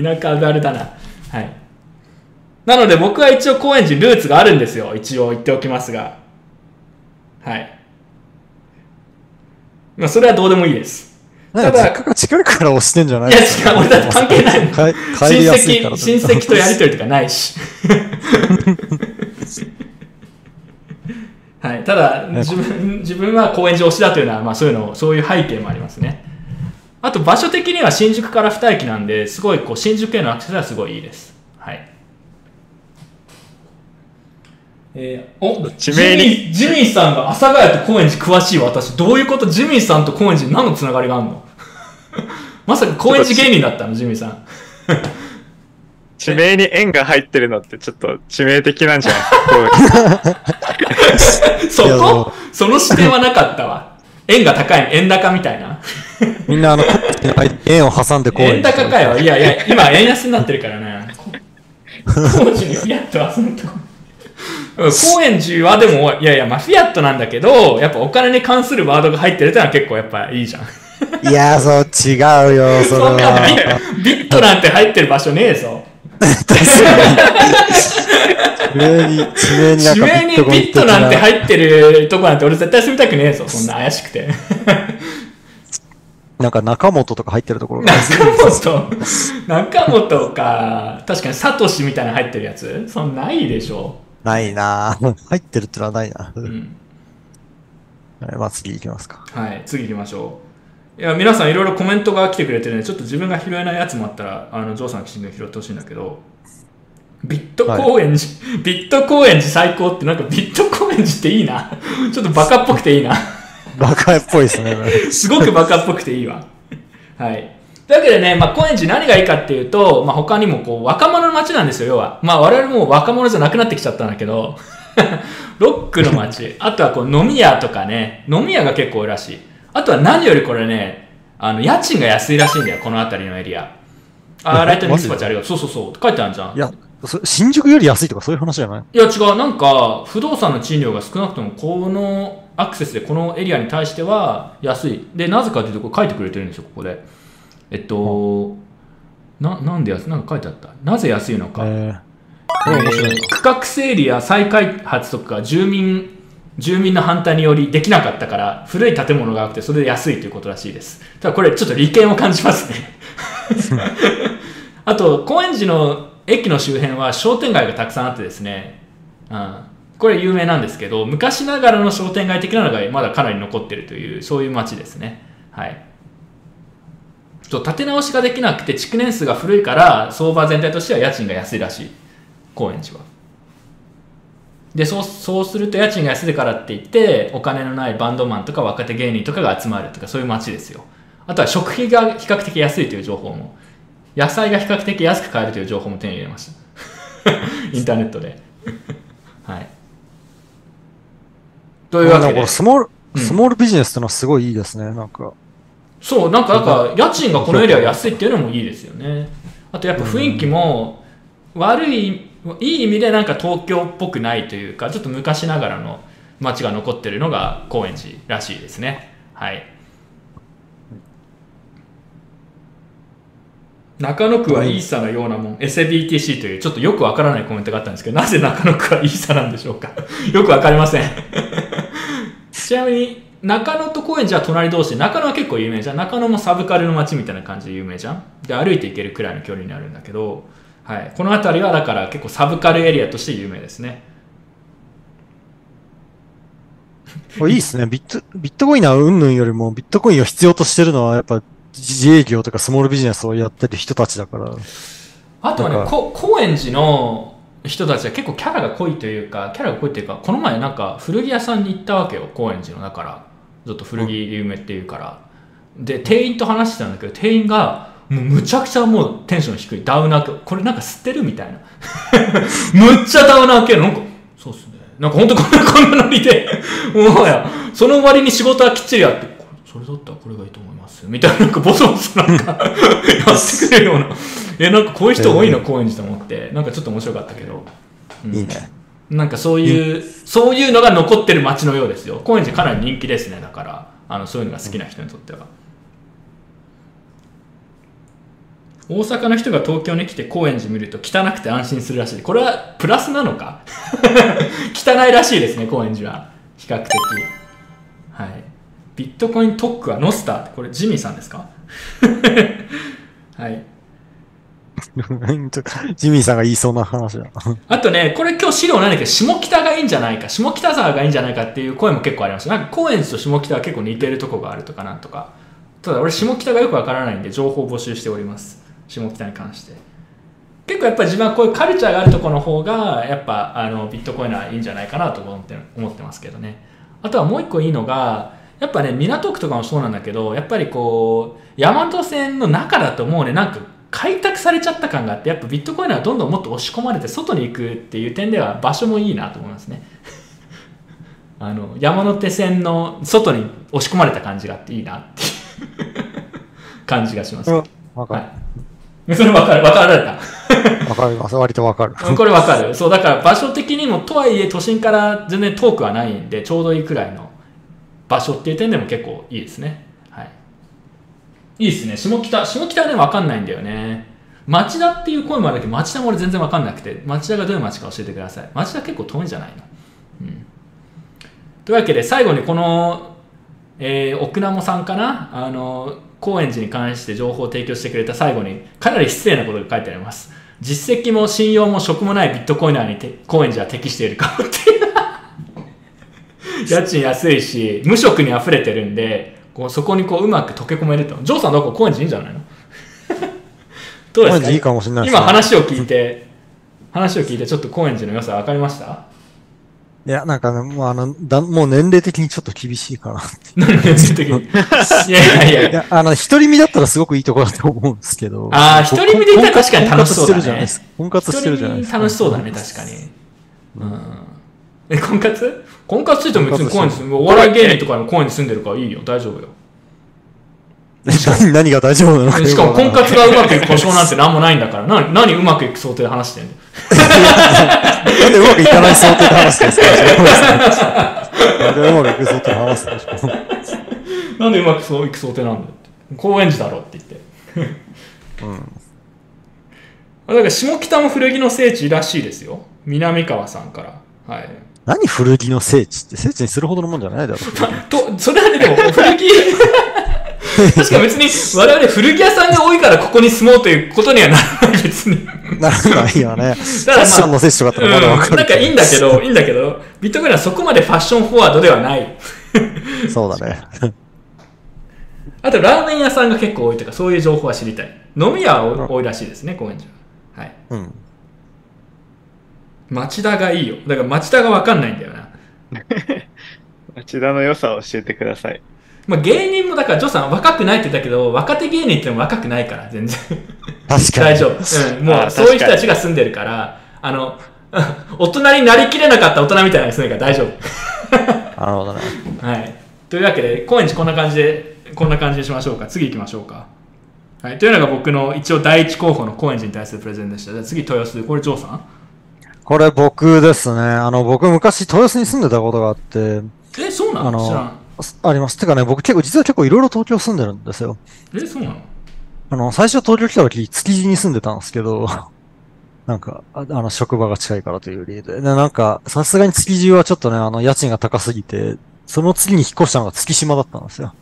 な。田舎あるあるだな。はい。なので僕は一応高円寺ルーツがあるんですよ。一応言っておきますが。はい。まあそれはどうでもいいです。ただ、実家が近いから押してんじゃないですか。いや、違う、俺だって関係ないもん。親戚、親戚とやりとりとかないし。はい、ただ自分、自分は高円寺推しだというのは、まあ、そういうの、そういう背景もありますね。あと場所的には新宿からに駅なんで、すごいこう新宿へのアクセスはすごいいいです。はい。えー、お地名にジミーさんが阿佐ヶ谷と高円寺詳しい私、どういうこと？ジミーさんと高円寺に何のつながりがあるの？まさか高円寺芸人だったのジミーさん。地名に円が入ってるのってちょっと致命的なんじゃないですか。そこその視点はなかったわ。円が高い、円高みたいな。みんなあの円を挟んでこう。円高かよ。いやいや、今円安になってるからね。高知にフィアットはそのとこ。高円寺はでもいやいや、まあフィアットなんだけど、やっぱお金に関するワードが入ってるってのは結構やっぱいいじゃん。いやそう違うよそれは。そビットなんて入ってる場所ねえぞ。地名に地名に地名にビットなんて入ってるとこなんて俺絶対住みたくねえぞ、そんな怪しくてなんか中本とか入ってるところが中本中本か確かにサトシみたいなの入ってるやつそんなないでしょ。ないなぁ入ってるってのはないな、うん、まあ次行きますか。はい次行きましょう。いや皆さんいろいろコメントが来てくれてるんでちょっと自分が拾えないやつもあったらあのジョーさんきちんと拾ってほしいんだけどビット高円寺、はい、ビット高円寺最高ってなんかビット高円寺っていいなちょっとバカっぽくていいなバカっぽいですねすごくバカっぽくていいわはいというわけでね、まあ、高円寺何がいいかっていうと、まあ、他にもこう若者の街なんですよ。要はまあ我々も若者じゃなくなってきちゃったんだけどロックの街あとはこう飲み屋とかね飲み屋が結構多いらしい。あとは何よりこれねあの家賃が安いらしいんだよこの辺りのエリア。あライトニングスパチありがとう。そうそうそう書いてあるじゃん。いや新宿より安いとかそういう話じゃない？いや違うなんか不動産の賃料が少なくともこのアクセスでこのエリアに対しては安いでなぜかというとこれ書いてくれてるんですよここで。えっと な, なんで安なんか書いてあったなぜ安いのか、えーえー、区画整理や再開発とか住民住民の反対によりできなかったから古い建物があってそれで安いということらしいです。ただこれちょっと利権を感じますねあと高円寺の駅の周辺は商店街がたくさんあってですね、うん、これ有名なんですけど昔ながらの商店街的なのがまだかなり残ってるというそういう街ですね。はいと建て直しができなくて築年数が古いから相場全体としては家賃が安いらしい高円寺は。でそう、そうすると家賃が安いからって言ってお金のないバンドマンとか若手芸人とかが集まるとかそういう街ですよ。あとは食費が比較的安いという情報も野菜が比較的安く買えるという情報も手に入れましたインターネットではいというわけでスモール、うん、スモールビジネスってのはすごいいいですね。なんかそうなんかなんか家賃がこのエリア安いっていうのもいいですよね。あとやっぱ雰囲気も悪いいい意味でなんか東京っぽくないというかちょっと昔ながらの街が残ってるのが高円寺らしいですね。はい中野区はイーサのようなもん エスエービーティーシー というちょっとよくわからないコメントがあったんですけどなぜ中野区はイーサなんでしょうかよくわかりませんちなみに中野と高円寺は隣同士中野は結構有名じゃん。中野もサブカルの街みたいな感じで有名じゃん。で歩いて行けるくらいの距離になるんだけど、はい、この辺りはだから結構サブカルエリアとして有名ですね。いいですねビット、ビットコインはうんぬんよりもビットコインを必要としてるのはやっぱ自営業とかスモールビジネスをやってる人たちだから。あとはね高円寺の人たちは結構キャラが濃いというかキャラが濃いというかこの前なんか古着屋さんに行ったわけよ高円寺の。だからちょっと古着有名っていうから、うん、で店員と話してたんだけど店員がもうむちゃくちゃもうテンション低いダウナーこれなんか吸ってるみたいなむっちゃダウナー系のなんかそうっすねなんかほんとこんなこんなノリでもうやその割に仕事はきっちりやってそれだったらこれがいいと思いますみたいななんかボソボソなんかやってくれるようなえなんかこういう人多いの高円寺と思ってなんかちょっと面白かったけど、うん、いいねなんかそういうそういうのが残ってる街のようですよ高円寺。かなり人気ですね。だからあのそういうのが好きな人にとっては、うん、大阪の人が東京に来て高円寺見ると汚くて安心するらしい。これはプラスなのか汚いらしいですね高円寺は比較的。はいビットコイン特区はノスターこれジミーさんですかはいジミーさんが言いそうな話だあとねこれ今日資料ないんだけど下北がいいんじゃないか下北沢がいいんじゃないかっていう声も結構ありました。なんか高円寺と下北は結構似てるとこがあるとかなんとか。ただ俺下北がよくわからないんで情報を募集しております下北に関して。結構やっぱり自分はこういうカルチャーがあるとこの方がやっぱあのビットコインはいいんじゃないかなと思って思ってますけどね。あとはもう一個いいのがやっぱね港区とかもそうなんだけどやっぱりこう大和線の中だともうねなんか開拓されちゃった感があってやっぱビットコインはどんどんもっと押し込まれて外に行くっていう点では場所もいいなと思いますねあの山手線の外に押し込まれた感じがあっていいなって感じがします。分かる、はい、それ分かる分かられた分かります割と分かるこれ分かるそうだから場所的にもとはいえ都心から全然遠くはないんでちょうどいいくらいの場所っていう点でも結構いいですね。はい。いいですね。下北、下北はね、わかんないんだよね。町田っていう声もあるけど、町田も俺全然わかんなくて、町田がどういう町か教えてください。町田結構遠いんじゃないの。うん。というわけで、最後にこの、えー、奥名もさんかなあの、高円寺に関して情報を提供してくれた最後にかなり失礼なことが書いてあります。実績も信用も職もないビットコイナーに高円寺は適しているかっていう家賃安いし無職にあふれてるんで、こうそこにこううまく溶け込めると。ジョーさんどこ高円寺いいんじゃないのどうですか、いいかもしれないですね、今話を聞いて話を聞いてちょっと高円寺の良さ分かりました？いや、なんかね、もうあの、だ、もう年齢的にちょっと厳しいかなって。年齢的にいやいやいや。いや、あの、独り身だったらすごくいいところだと思うんですけど。ああ、独り身でいたら確かに楽しそうだね。婚活してるじゃないですか。婚活してるじゃないですか。楽しそうだね、確かに。うん。え、婚活？婚活ついても別に高円寺住んでる。お笑い芸人とかにも高円寺住んでるからいいよ、大丈夫よ。何が大丈夫なのか。しかも婚活がうまくいく保証なんて何もないんだから、何、何うまくいく想定で話してんのなんでうまくいかない想定で話してんですかなんでうまくいく想定で話してんですかなんでうまくいく想定なんだって。高円寺だろって言って。うん。だから下北も古着の聖地らしいですよ。南川さんから。はい。何古着の聖地って聖地にするほどのもんじゃないだろう。と、それはね、でも古着、確か別に我々古着屋さんが多いからここに住もうということにはならないですね。ならないよね。だからまあ、ファッションの接種があったらまだわかる、うん。なんかいいんだけど、いいんだけど、ビットコインはそこまでファッションフォワードではない。そうだね。あとラーメン屋さんが結構多いとかそういう情報は知りたい。飲み屋は多いらしいですね、高円寺は。はい。うん。町田がいいよ。だから町田がわかんないんだよな。町田の良さを教えてください。まあ、芸人もだからジョーさん若くないって言ったけど若手芸人っても若くないから全然確かに大丈夫、うん、もうそういう人たちが住んでるからあの大人になりきれなかった大人みたいなのに住んでるから大丈夫なるほどね、はい、というわけで高円寺こんな感じでこんな感じにしましょうか。次行きましょうか、はい、というのが僕の一応第一候補の高円寺に対するプレゼンでした。じゃあ次豊洲、これジョーさん、これ僕ですね。あの僕昔豊洲に住んでたことがあって。え、そうなの？知らん。あります。てかね、僕結構、実は結構いろいろ東京住んでるんですよ。え、そうなの？あの、最初東京来た時、築地に住んでたんですけど、なんか、あの、職場が近いからという理由で。で、なんか、さすがに築地はちょっとね、あの、家賃が高すぎて、その次に引っ越したのが月島だったんですよ。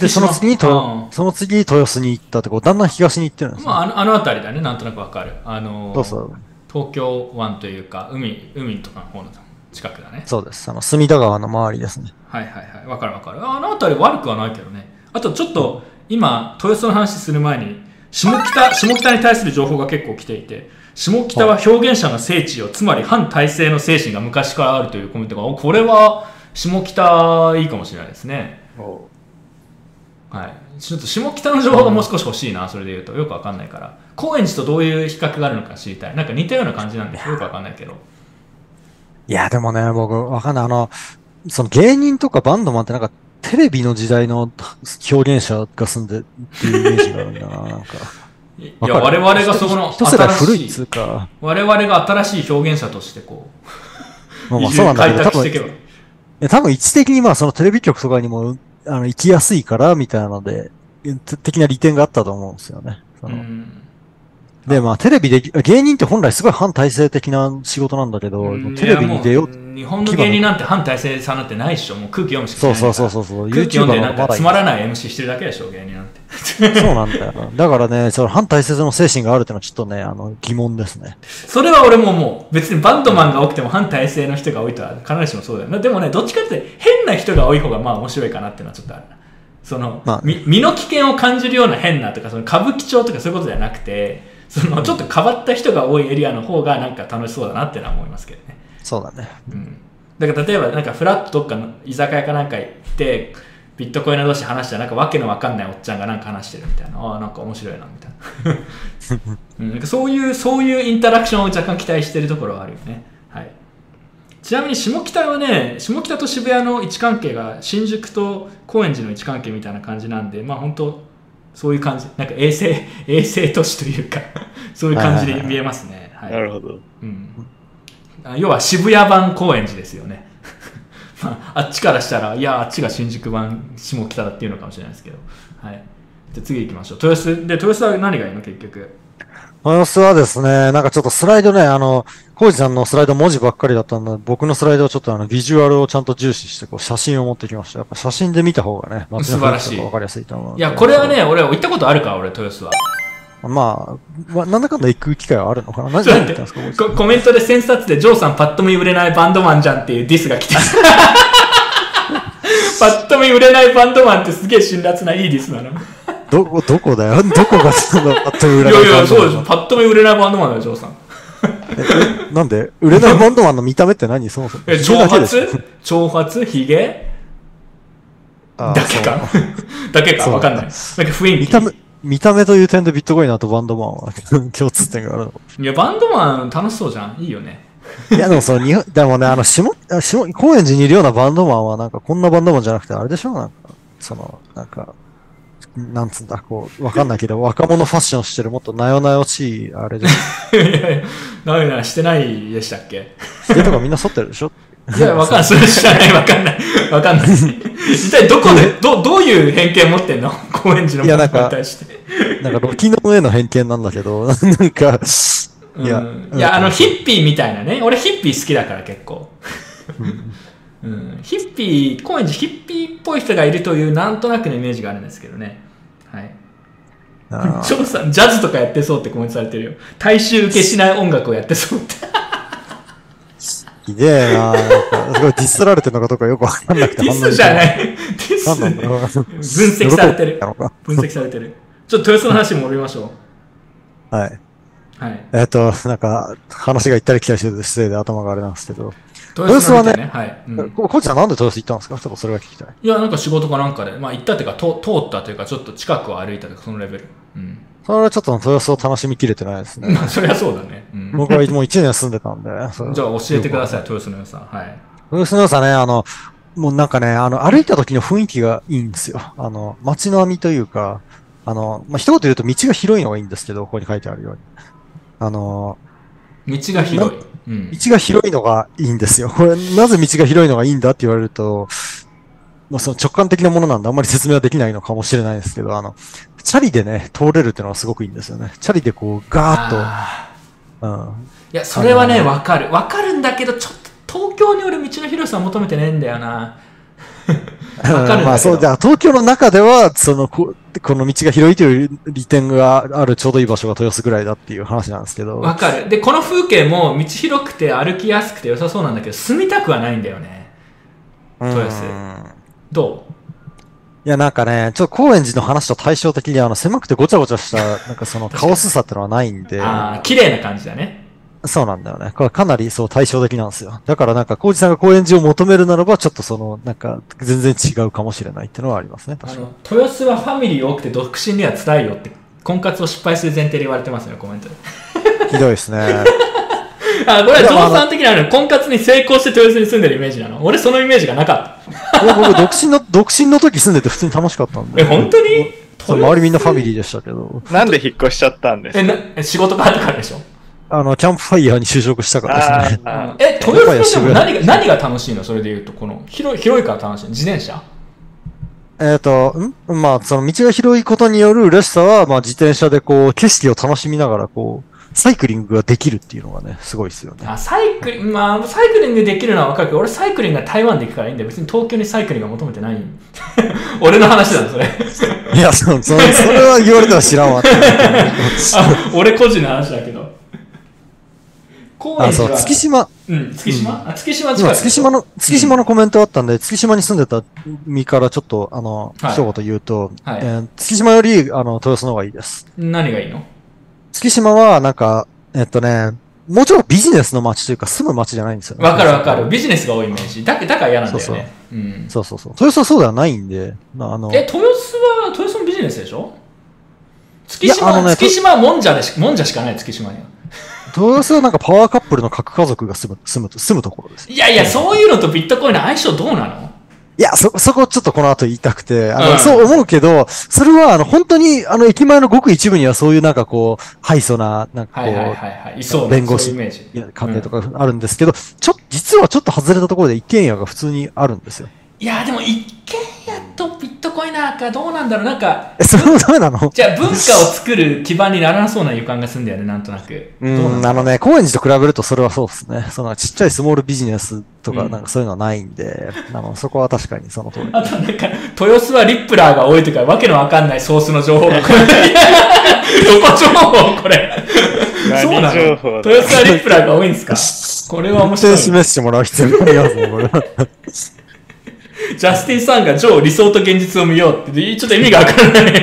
で、その次に、その次に豊洲に行ったって、こう、だんだん東に行ってるんですよ。まあ、あの、あの辺りだね、なんとなくわかる。あのー、そうそう。東京湾というか、海、海とかの方の近くだね。そうです。あの、隅田川の周りですね。はいはいはい、分かる分かる。あの辺り悪くはないけどね。あとちょっと今豊洲の話する前に下北、下北に対する情報が結構来ていて、下北は表現者の聖地を、つまり反体制の精神が昔からあるというコメントが、これは下北いいかもしれないですね。はい、ちょっと下北の情報がもう少し欲しいな。それで言うとよく分かんないから、高円寺とどういう比較があるのか知りたい。なんか似たような感じなんでよく分かんないけど。いやでもね、僕分かんない、あのその芸人とかバンドマンってなんかテレビの時代の表現者が住んでっていうイメージがあるんだな。なんかいや我々がそこの一世代古いっつうか、我々が新しい表現者としてこうまあそうなんだけど、開拓していけば、いや多分位置的にまあそのテレビ局とかにもあの行きやすいからみたいなので的な利点があったと思うんですよね。そのでまあテレビで芸人って本来すごい反体制的な仕事なんだけど、テレビに出よう。日本の芸人なんて反体制さんなんてないでしょ。もう空気読むしかないから。そうそうそうそう。空気読んでなんかつまらない エムシー してるだけでしょ、芸人なんて。そうなんだよな。だからね、その反体制の精神があるってのはちょっとね、あの、疑問ですね。それは俺ももう、別にバンドマンが多くても反体制の人が多いとは必ずしもそうだよな。でもね、どっちかって変な人が多い方がまあ面白いかなっていうのはちょっとあるな。その、まあ、身の危険を感じるような変なとか、その歌舞伎町とかそういうことじゃなくて、そのちょっと変わった人が多いエリアの方がなんか楽しそうだなってのは思いますけどね。そうだね、うん、だから例えばなんかフラッとどっかの居酒屋かなんか行ってビットコインの同士話したらなんかわけのわかんないおっちゃんがなんか話してるみたいな、ああなんか面白いなみたい な、 、うん、なんかそういうそういうインタラクションを若干期待してるところはあるよね、はい、ちなみに下北はね、下北と渋谷の位置関係が新宿と高円寺の位置関係みたいな感じなんで、まあ本当そういう感じ、なんか衛星衛星都市というかそういう感じで見えますね、はいはいはい、なるほど、うん、要は渋谷版高円寺ですよね、まあ、あっちからしたらいやあっちが新宿版下北だっていうのかもしれないですけど、はい、じゃあ次行きましょう。豊洲で、豊洲は何がいいの結局。様子はですね、なんかちょっとスライドね、あの、コウジさんのスライド文字ばっかりだったんで、僕のスライドはちょっとあの、ビジュアルをちゃんと重視して、こう、写真を持ってきました。やっぱ写真で見た方がね、素晴らしい。わかりやすいと思う。いや、これはね、俺、行ったことあるか、俺、豊洲は。まあ、なんだかんだ行く機会はあるのかな。何言ってたんですか、コメントでセンサーで、ジョーさんパッと見売れないバンドマンじゃんっていうディスが来て。パッと見売れないバンドマンってすげえ辛辣ないいディスなの。どこ、どこだよ。どこがそのパッと見売れないバンドマン。いやいや、そうでしょ。パッと見売れないバンドマンだよ、ジョーさん。え、なんで売れないバンドマンの見た目って何そもそも。え、長髪長髪ヒゲだけかだけかわかんない。なんか雰囲気。見た目という点でビットコインの後バンドマンは共通点があるの。いや、バンドマン楽しそうじゃん。いいよね。いや、でもその日本、でもね、あの、下、下、高円寺にいるようなバンドマンはなんかこんなバンドマンじゃなくて、あれでしょなんか、その、なんか、なんつんだ、こう、わかんないけど、若者ファッションしてるもっとなよなよしい、あれでしょ。いやいや、なよなよしてないでしたっけ。それとかみんな剃ってるでしょ。いや、わかんない。それ知らない。わかんない。わかんない。一体どこで、ど、どういう偏見持ってんの高円寺のバンドマンに対して。なんか、ロキノへの偏見なんだけど、なんか、いや、うん、いや、あの、ヒッピーみたいなね。俺ヒッピー好きだから結構。うんうん、ヒッピー、高円寺ヒッピーっぽい人がいるというなんとなくのイメージがあるんですけどね。はい。ジョーさん、ジャズとかやってそうってコメントされてるよ。大衆受けしない音楽をやってそうって。ひでえなぁ。すごいディスられてるのかどうかよくわかんなくて。ディスじゃない。ディス、ね、分析されてる。分析されてる。ちょっと豊洲の話に戻りましょう。はい。はい、えっと、なんか、話が行ったり来たりしてる失礼で頭があれなんですけど。豊洲はね、はい。うん、こっちはなんで豊洲行ったんですか？ちょっとそれが聞きたい。いや、なんか仕事かなんかで、まあ行ったというか、と通ったというか、ちょっと近くを歩いたというか、そのレベル。うん。それはちょっと豊洲を楽しみきれてないですね。まあ、そりゃそうだね。うん、僕はもういちねん住んでたんで。じゃあ教えてください、豊洲の良さ。はい。豊洲の良さね、あの、もうなんかね、あの、歩いた時の雰囲気がいいんですよ。あの、街並みというか、あの、まあ、一言言うと道が広いのがいいんですけど、ここに書いてあるように。あのー、道が広い、うん。道が広いのがいいんですよ。これ、なぜ道が広いのがいいんだって言われると、まあ、その直感的なものなんであんまり説明はできないのかもしれないですけど、あの、チャリでね、通れるってのはすごくいいんですよね。チャリでこう、ガーッと。うん。いや、それはね、わかる。わかるんだけど、ちょっと東京による道の広さを求めてねえんだよな。まあそうだ、東京の中では、そのこ、この道が広いという利点があるちょうどいい場所が豊洲ぐらいだっていう話なんですけど。わかる。で、この風景も道広くて歩きやすくて良さそうなんだけど、住みたくはないんだよね。豊洲。どう？いや、なんかね、ちょっと高円寺の話と対照的に、あの、狭くてごちゃごちゃした、なんかそのカオスさってのはないんで。ああ、綺麗な感じだね。そうなんだよね。これかなりそう対照的なんですよ。だからなんか、コウジさんが高円寺を求めるならば、ちょっとその、なんか、全然違うかもしれないっていうのはありますね。確かに。あの、豊洲はファミリー多くて独身には辛いよって、婚活を失敗する前提で言われてますね、コメントで。ひどいですね。あ、これはジョーさん的には婚活に成功して豊洲に住んでるイメージなの？俺そのイメージがなかった。いや、僕、独身の、独身の時住んでて普通に楽しかったんで。え、本当に？周りみんなファミリーでしたけど。なんで引っ越しちゃったんですか？え、仕事があったからでしょ？あの、キャンプファイヤーに就職したからですね。え、豊洲でも何が、何が楽しいの？それで言うと、この、広い、広いから楽しいの？自転車？えっと、んまあ、その道が広いことによる嬉しさは、まあ、自転車でこう、景色を楽しみながら、こう、サイクリングができるっていうのがね、すごいですよね。あ、サイクリング、まあ、サイクリングできるのはわかるけど、俺サイクリングが台湾で行くからいいんで、別に東京にサイクリングは求めてない。俺の話だ、それ。いや、その、それは言われたら知らんわ。あ、俺個人の話だけど。あ、そう、月島。うん、月島、うん、あ、月島近い。月島の、月島のコメントあったんで、うん、月島に住んでた身からちょっと、あの、一言、はい、言うと、はい、えー、月島より、あの、豊洲の方がいいです。何がいいの？月島は、なんか、えっとね、もうちょっとビジネスの街というか、住む街じゃないんですよね。わかるわかる。ビジネスが多いイメージ。だけ、だから嫌なんだよね。そうそう。うん。そうそうそう。豊洲はそうではないんで、あの。え、豊洲は、豊洲のビジネスでしょ？月島、ね、月島はもんじゃでし、もんじゃしかない、月島には。豊洲はなんかパワーカップルの核家族が住む、住む、住むところです。いやいや、そういうのとビットコインの相性どうなの？いや、そ、そこちょっとこの後言いたくて、あの、うん、そう思うけど、それはあの、本当に、あの、駅前のごく一部にはそういうなんかこう、敗訴な、なんかこう、弁護士、鑑定とかあるんですけど、うん、ちょ、実はちょっと外れたところで一軒家が普通にあるんですよ。いや、でも一軒家とビットトコインなんかどうなんだろう、なんかそうなのじゃあ文化を作る基盤にならなそうな予感がするんだよね、なんとなく。うん、どうなんだろう。あのね、高円寺と比べるとそれはそうですね。そのちっちゃいスモールビジネスとかなんかそういうのはないんで、うん、あのそこは確かにその通り。あとなんか豊洲はリップラーが多いとかわけのわかんないソースの情報がこれどこ情報これそうなの、豊洲はリップラーが多いんですかこれは面白い。示してもらう必要ないやつもこれジャスティンさんが超理想と現実を見ようって、ちょっと意味がわからない。ジ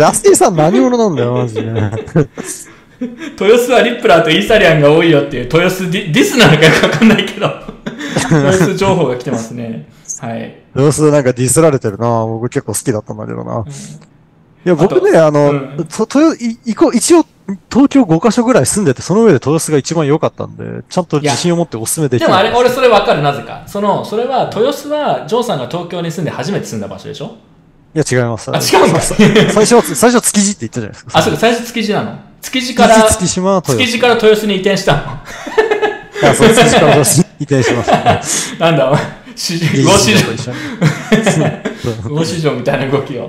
ャスティンさん何者なんだよ、マジで。豊洲はリップラーとイーサリアンが多いよっていう、豊洲ディ、ディスなのかよくわかんないけど、豊洲情報が来てますね。はい。豊洲なんかディスられてるな、僕結構好きだったんだけどな。うん、いや、僕ね、あ, あの、うん、とといこ一応、東京ごカ所ぐらい住んでて、その上で豊洲が一番良かったんで、ちゃんと自信を持っておすすめできる。でもあれ、俺それわかる、なぜか。その、それは、豊洲は、ジョーさんが東京に住んで初めて住んだ場所でしょ？いや、違います。あ、違うんですか？最初、最初、築地って言ったじゃないですか。あ、そう、最初築地なの。築地から、築地から豊洲に移転したの。あ、そう、築地から豊洲に移転しました。なんだ、市場、魚市場。魚市場みたいな動きを。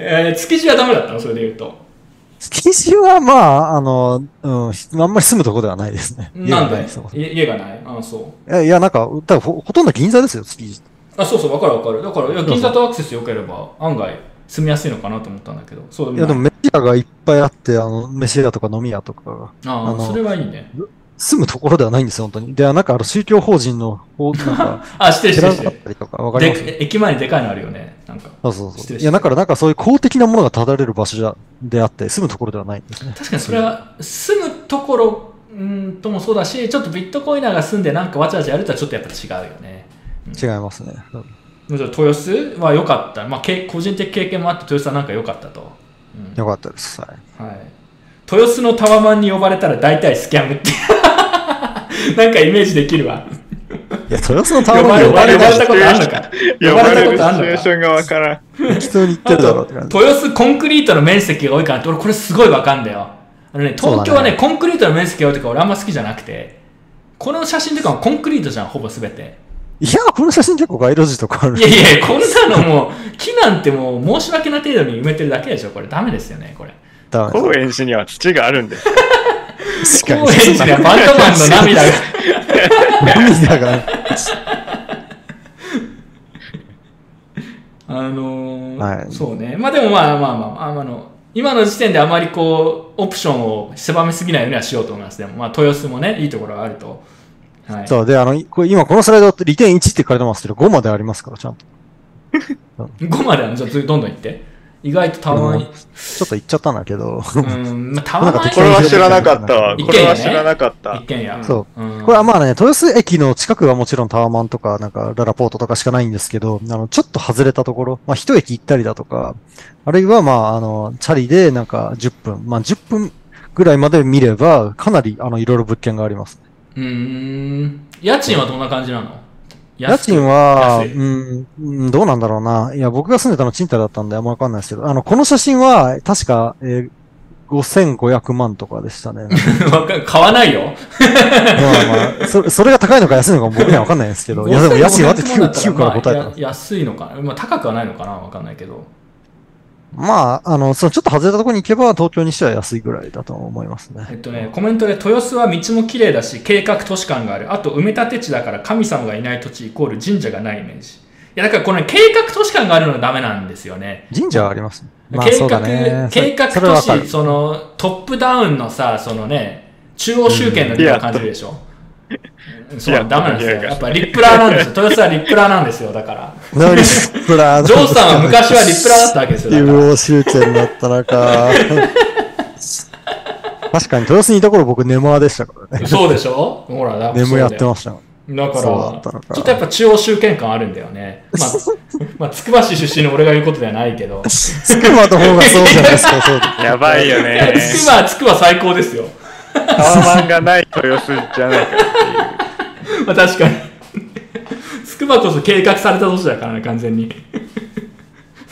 えー、築地はダメだったの、それで言うと。築地はまあ、あの、うん、あんまり住むとこではないですね。なんで？家がない。あ、そう。いや、なんか、多分 ほ, ほとんど銀座ですよ、築地。あ、そうそう、わかるわかる。だから、いや、銀座とアクセス良ければ、案外、住みやすいのかなと思ったんだけど。そうでもない。いや、でも、飯屋がいっぱいあって、あの、飯屋とか飲み屋とかが。ああ、それはいいね。住むところではないんですよ、本当に。で、なんか、あの、宗教法人の、なんか、あ、してるしてるしてる。駅前にでかいのあるよね。なんかそうそうそう。いや、だからなんかそういう公的なものが立たれる場所であって、住むところではないんですね。確かにそれは、住むところんともそうだし、ちょっとビットコイナーが住んでなんかわちゃわちゃやるとはちょっとやっぱ違うよね。うん、違いますね。うん、豊洲は良かった。まあ、個人的経験もあって豊洲はなんか良かったと。うん、良かったです。はい。はい、豊洲のタワマンに呼ばれたら大体スキャンって、なんかイメージできるわ。いや、豊洲のタワーマンに呼ばれたことあるのか。呼ばれるシチュエーションがわからん。適当に言ってるだろうって感じ。豊洲コンクリートの面積が多いかなって、俺これすごいわかんだよ。あのね、東京はね、コンクリートの面積が多いとか俺あんま好きじゃなくて、この写真とかもコンクリートじゃん、ほぼすべて。いや、この写真結構街路樹とかある。いやいや、こんなのもう、木なんてもう申し訳な程度に埋めてるだけでしょ、これ。ダメですよね、これ。高円寺には土があるんです。高円寺にはバンドマンの涙が。涙があのーはい、そうね。まあでもまあまあまあ、あの、今の時点であまりこう、オプションを狭めすぎないようにはしようと思います。でもまあ、豊洲もね、いいところがあると。はい、そう、で、あの、これ今このスライドって利点いちって書いてますけど、ごまでありますから、ちゃんと。ごまであるの？じゃあ、どんどんいって。意外とたまに、うん。ちょっと言っちゃったんだけど。うん、まあ、たまに。これは知らなかったわ。これは知らなかった。一軒家。そう。うん、これはまあね、豊洲駅の近くはもちろんタワマンとか、なんか、ララポートとかしかないんですけど、あの、ちょっと外れたところ、まあ、一駅行ったりだとか、あるいはまあ、あの、チャリでなんかじゅっぷん、まあ、じゅっぷんぐらいまで見れば、かなり、あの、いろいろ物件があります、ね。うーん。家賃はどんな感じなの？家賃は、うん、どうなんだろうな。いや、僕が住んでたの賃貸だったんであんまわかんないですけど、あの、この写真は、確か、えー、ごせんごひゃくまんとかでしたね。買わないよ。まあまあ、それ、それが高いのか安いのか僕にはわかんないですけど、いや、でも安いわってきゅうから答えた、まあ。安いのかな。まあ、高くはないのかなわかんないけど。まあ、あの、そのちょっと外れたところに行けば、東京にしては安いぐらいだと思いますね。えっとね、コメントで、豊洲は道も綺麗だし、計画都市感がある。あと、埋め立て地だから神様がいない土地イコール神社がないイメージ。いや、だからこの、ね、計画都市感があるのはダメなんですよね。神社はあります。まあ、計画、ね、計画都市、そ, その、トップダウンのさ、そのね、中央集権のような感じでしょ。うんそう、ダメなんですよ。やっぱリップラーなんですよ。豊洲はリップラーなんですよ。だから。何リップラージョーさんは昔はリップラーだったわけですよ。中央集権だったのか。確かに豊洲にいた頃僕ネモアでしたからね。そうでしょ？ほら、だから。ネモやってました。だから、ちょっとやっぱ中央集権感あるんだよね。まあ、まあ、つくば市出身の俺が言うことではないけど。つくばの方がそうじゃないですか、そうです。やばいよね。つくば、つくば最高ですよ。タワマンがない豊洲じゃないかっていう。まあ確かに。つくばこそ計画された都市だからね、完全に。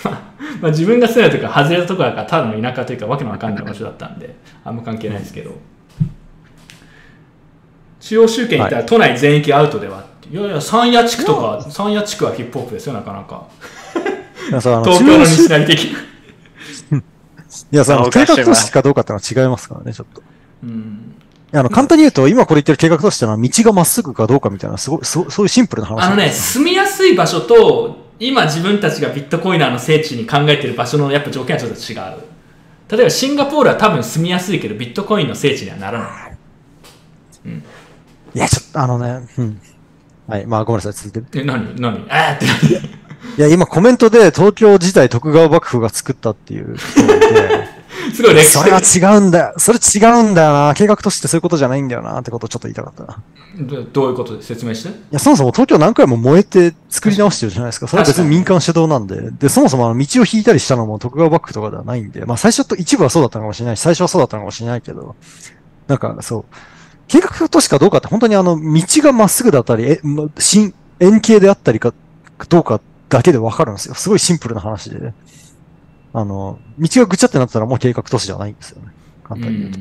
まあ、まあ、自分が住んでるとか、外れたとこだから、ただの田舎というか、わけのわかんない場所だったんで、あんま関係ないですけど。中央集権行ったら、都内全域アウトではっていやいや、三谷地区とか、三谷地区はヒップホップですよ、なかなか。東京の西成的。いや、その計画都市かどうかってのは違いますからね、ちょっと。うん。あの、簡単に言うと、今これ言ってる計画都市ってのは、道がまっすぐかどうかみたいな、すごい、そういうシンプルな話。あのね、住みやすい場所と、今自分たちがビットコイナーの聖地に考えてる場所のやっぱ条件はちょっと違う。例えばシンガポールは多分住みやすいけどビットコインの聖地にはならない。うん、いやちょっとあのね、うん、はいまあごめんなさい続けて。え何何ああって何。いや今コメントで東京自体徳川幕府が作ったっていうことで。すごい歴史的。それは違うんだよ。それ違うんだよな。計画都市ってそういうことじゃないんだよなってことをちょっと言いたかったな。ど, どういうことで説明して。いやそもそも東京何回も燃えて作り直してるじゃないですか。それは別に民間主導なんで。で、そもそもあの道を引いたりしたのも徳川幕府とかではないんで。まあ最初と一部はそうだったのかもしれないし、最初はそうだったのかもしれないけど。なんかそう。計画都市かどうかって本当にあの道がまっすぐだったり、え、新、円形であったりか、どうかだけでわかるんですよ。すごいシンプルな話で。あの、道がぐちゃってなったらもう計画都市じゃないんですよね。簡単に言うと。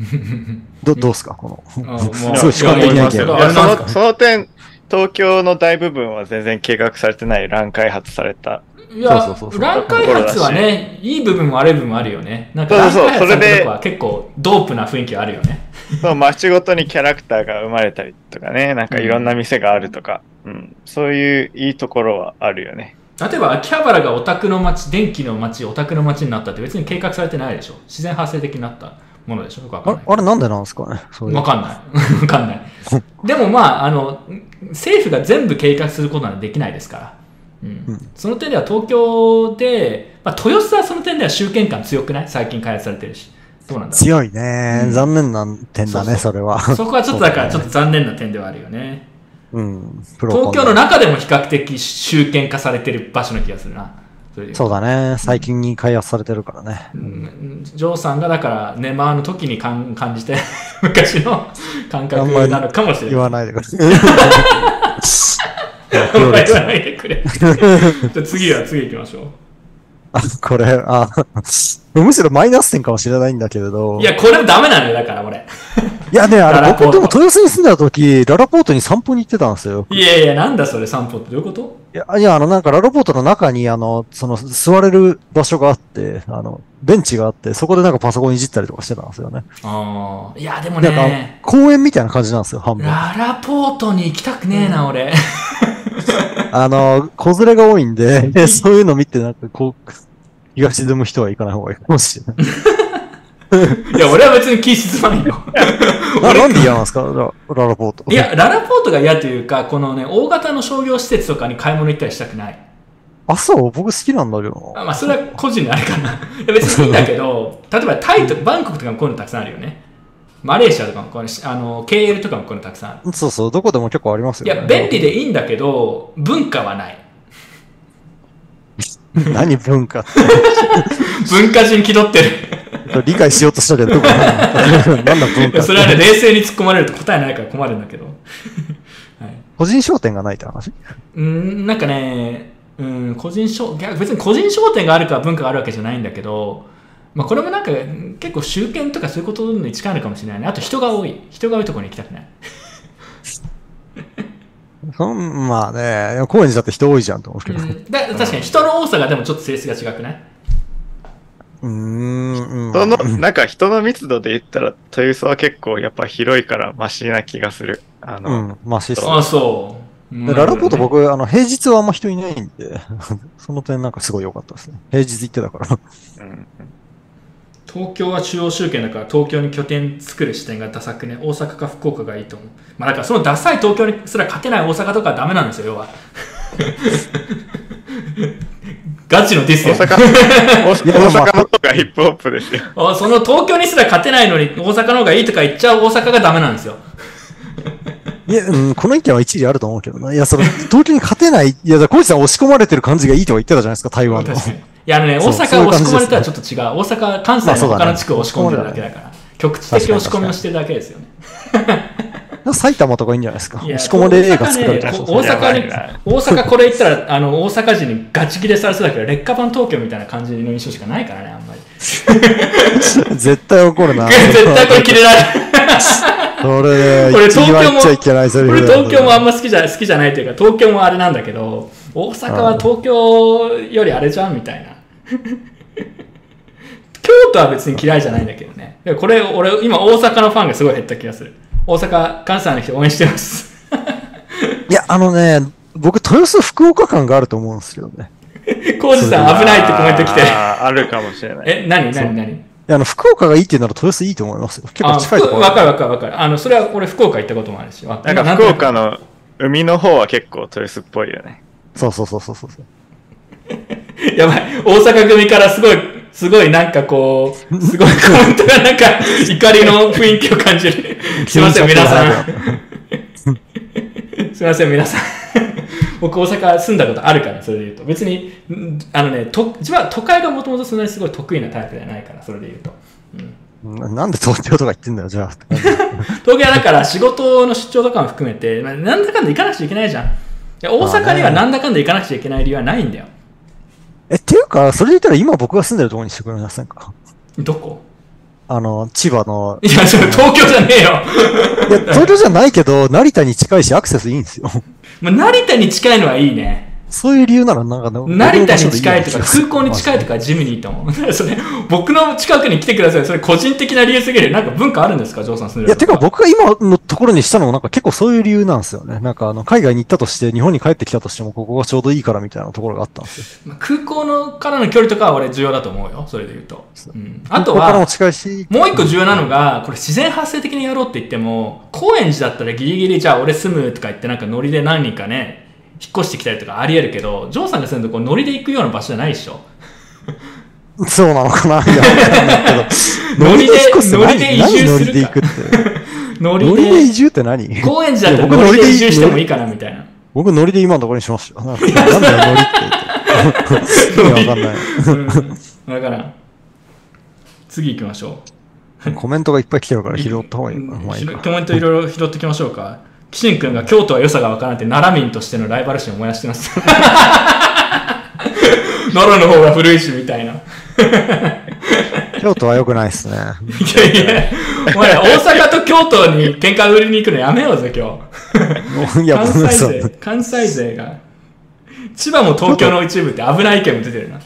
うど, どうですかこのすごい主観的な意見。その点東京の大部分は全然計画されてない乱開発された。いやそうそうそう乱開発はねいい部分も悪い部分もあるよね。なんか乱開発されたとこは結構ドープな雰囲気あるよね。そう街ごとにキャラクターが生まれたりとかねなんかいろんな店があるとか、うんうん、そういういいところはあるよね。例えば秋葉原がオタクの街電気の街オタクの街になったって別に計画されてないでしょ。自然発生的になった。ものでしょよくわかんないあれ、あれなんでなんですかねそういうわかんない。わかんない。でもまあ、あの、政府が全部計画することなんてできないですから。うんうん、その点では東京で、まあ、豊洲はその点では集権感強くない最近開発されてるし。どうなんだろう強いね、うん。残念な点だね、そうそうそれは。そこはちょっとだから、ちょっと残念な点ではあるよね。うん。東京の中でも比較的集権化されてる場所の気がするな。そう, そうだね最近に開発されてるからね、うん、ジョーさんがだからネマーの時に感じて昔の感覚なのかもしれない。言わないでくれ言わないでくれじゃあ次は次行きましょう。あこれあむしろマイナス点かもしれないんだけれどいやこれダメなのよだから俺いやねあれ僕でも豊洲に住んだ時ララポートに散歩に行ってたんですよ。いやいやなんだそれ散歩ってどういうこと。いやいやあのなんかララポートの中にあのその座れる場所があってあのベンチがあってそこでなんかパソコンいじったりとかしてたんですよね。ああいやでもねなんか公園みたいな感じなんですよ半分。ララポートに行きたくねえな、うん、俺あの子連れが多いんでそういうの見てなんかこう気が沈む人は行かない方がいいかもしれないいや、俺は別に気沈まないよな。なんで嫌なんですかラ、ララポート。いや、ララポートが嫌というか、このね、大型の商業施設とかに買い物行ったりしたくない。あ、そう僕好きなんだけどな。まあ、それは個人のあれかな。いや、別にいいんだけど、例えばタイとバンコクとかもこういうのたくさんあるよね。マレーシアとかもこういうの、あの、ケーエル とかもこういうのたくさんある。そうそう、どこでも結構ありますよね。いや、便利でいいんだけど、文化はない。何文化って。文化人気取ってる。理解しようとしたけど、どこなんだ文化。それはね、冷静に突っ込まれると答えないから困るんだけど。はい、個人商店がないって話？うん、なんかね、うん、個人商、別に個人商店があるから文化があるわけじゃないんだけど、まあこれもなんか結構集権とかそういうことに近いのかもしれないね。あと人が多い。人が多いところに行きたくない。うん、まあね、高円寺だって人多いじゃんと思うけど、うんだ。確かに人の多さがでもちょっと性質が違くない？うーん人のなんか人の密度で言ったら豊洲は結構やっぱ広いからマシな気がする。あの、うん、マシっすね。あそう、ね、ララポート僕あの平日はあんま人いないんでその点なんかすごい良かったですね。平日行ってたから、うん、東京は中央集権だから東京に拠点作る視点がダサくね。大阪か福岡がいいと思う。まあだからそのダサい東京にすら勝てない大阪とかはダメなんですよ要はガチのディスよ。大阪の方がヒップホップですよ。その東京にすら勝てないのに大阪の方がいいとか言っちゃう大阪がダメなんですよ。いや、うん、この意見は一理あると思うけどな。いや、その東京に勝てない、いや、小路さん押し込まれてる感じがいいとは言ってたじゃないですか、台湾の。確かに。いや、あのね、大阪を押し込まれたらちょっと違う。うううね、大阪、関西の他の地区を押し込んでるだけだから。まあね、局地的押し込みをしてるだけですよね。埼玉とかいいんじゃないですか。押し込まれ映画作られたりとか。大阪に、大阪これ行ったら、あの、大阪人にガチ切れされそうだけど、劣化版東京みたいな感じの印象しかないからね、あんまり。絶対怒るな。絶対これ切れない。それ俺東京もいけないそれ俺東京もあんま好きじゃ好きじゃないというか、東京もあれなんだけど、大阪は東京よりあれじゃんみたいな。京都は別に嫌いじゃないんだけどね。でこれ俺今大阪のファンがすごい減った気がする。大阪関西の人応援してます。いやあのね、僕豊洲福岡間があると思うんですけどね。浩二さん危ないってコメント来てあ。あるかもしれない。え何何何。あの福岡がいいって言うなら豊洲いいと思いますよ。結構近いところ。わかるわかるわかる。あのそれは俺福岡行ったこともあるし。なんか福岡の海の方は結構豊洲っぽいよね。そうそうそうそうそう。やばい、大阪組からすごいすごいなんかこうすごいコメントがなんか怒りの雰囲気を感じる。すいません皆さん。すいません皆さん。僕大阪住んだことあるから、それで言うと別にあのねと自分は都会がもともとそんなにすごい得意なタイプじゃないから、それで言うと、うん、な, なんで東京とか言ってんだよじゃあ東京はだから仕事の出張とかも含めて、まあ、なんだかんだ行かなくちゃいけないじゃん。いや大阪にはなんだかんだ行かなくちゃいけない理由はないんだよ。えっていうかそれで言ったら今僕が住んでるところにしてくれませんか。どこ？あの千葉の。いやそれ東京じゃねえよ。いや東京じゃないけど成田に近いしアクセスいいんですよ。まあ、成田に近いのはいいね。そういう理由ならなんか成田に近いとか空港に近いとかジムにいいと思う。それ僕の近くに来てください。それ個人的な理由すぎる。なんか文化あるんですか、ジョーさん住んでる。いやてか僕が今のところにしたのもなんか結構そういう理由なんですよね。なんかあの海外に行ったとして日本に帰ってきたとしてもここがちょうどいいからみたいなところがあったんですよ。まあ、空港のからの距離とかは俺重要だと思うよ。それで言うと。うん、あとはもう一個重要なのがこれ自然発生的にやろうって言っても高円寺だったらギリギリじゃあ俺住むとか言ってなんかノリで何人かね。引っ越してきたりとかありえるけど、ジョーさんが住んでるとこノリで行くような場所じゃないでしょ。そうなのかな。ノリでノリで移住するか。ノリで移住って何？高円寺だったらノリで移住してもいいかなみたいな。僕ノリで今のところにしました。なんだよノリって言って。いやわかんない。だから次行きましょう。コメントがいっぱい来てるから拾った方がいい。コメントいろいろ拾ってきましょうか。キシン君が京都は良さが分からんって奈良民としてのライバル心を燃やしてます奈良の方が古いしみたいな京都は良くないですね。いやいやお前大阪と京都に喧嘩売りに行くのやめようぜ今日関西勢関西勢が千葉も東京の一部って危ない意見も出てるな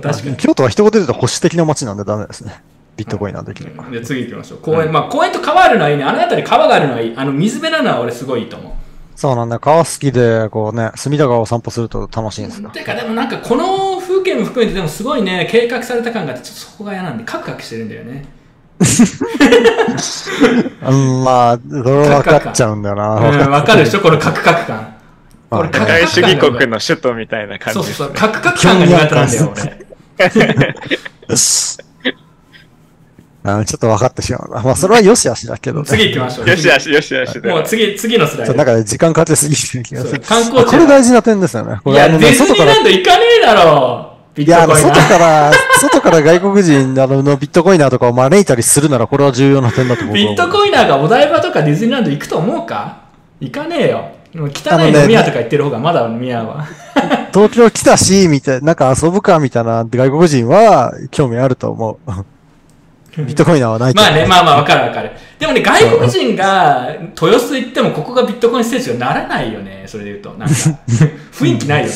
確かに京都は一言で言うと保守的な街なんでダメですね。ビットコインなんできる。じゃ次行きましょう。公園、うん、まあ公園と川あるのはいいね。あの辺り川があるのはいい。あの水辺なのは俺すごいいいと思う。そうなんだ。川好きでこうね、隅田川を散歩すると楽しいんですか。てかでもなんかこの風景も含めてでもすごいね、計画された感があってちょっとそこが嫌なんでカクカクしてるんだよね。まあ分かっちゃうんだよな。分かるでしょこのカクカク感。これカクカク感。社会主義国の首都みたいな感じ、ね。そうそうそう。カクカク感が苦手なんだよ俺。あちょっと分かってしまうな。まあ、それはよしあしだけど、ね、次行きましょう。よしあし、よしあしで。もう次、次のスライド。なんか時間かけすぎてる気がする。観光地。これ大事な点ですよね。これいや、あのね、ディズニーランド行かねえだろ。ビットコイナー。いや、外から、外から外国人あのビットコイナーとかを招いたりするなら、これは重要な点だと思う。ビットコイナーがお台場とかディズニーランド行くと思うか？行かねえよ。もう汚い飲み屋とか言ってる方がまだ飲み屋は。東京来たし、みたいな、なんか遊ぶか、みたいな外国人は興味あると思う。ビットコインはないまあね、まあまあわかるわかる。でもね、外国人が豊洲行ってもここがビットコインステージにならないよね、それで言うと。なんか、雰囲気ないよね。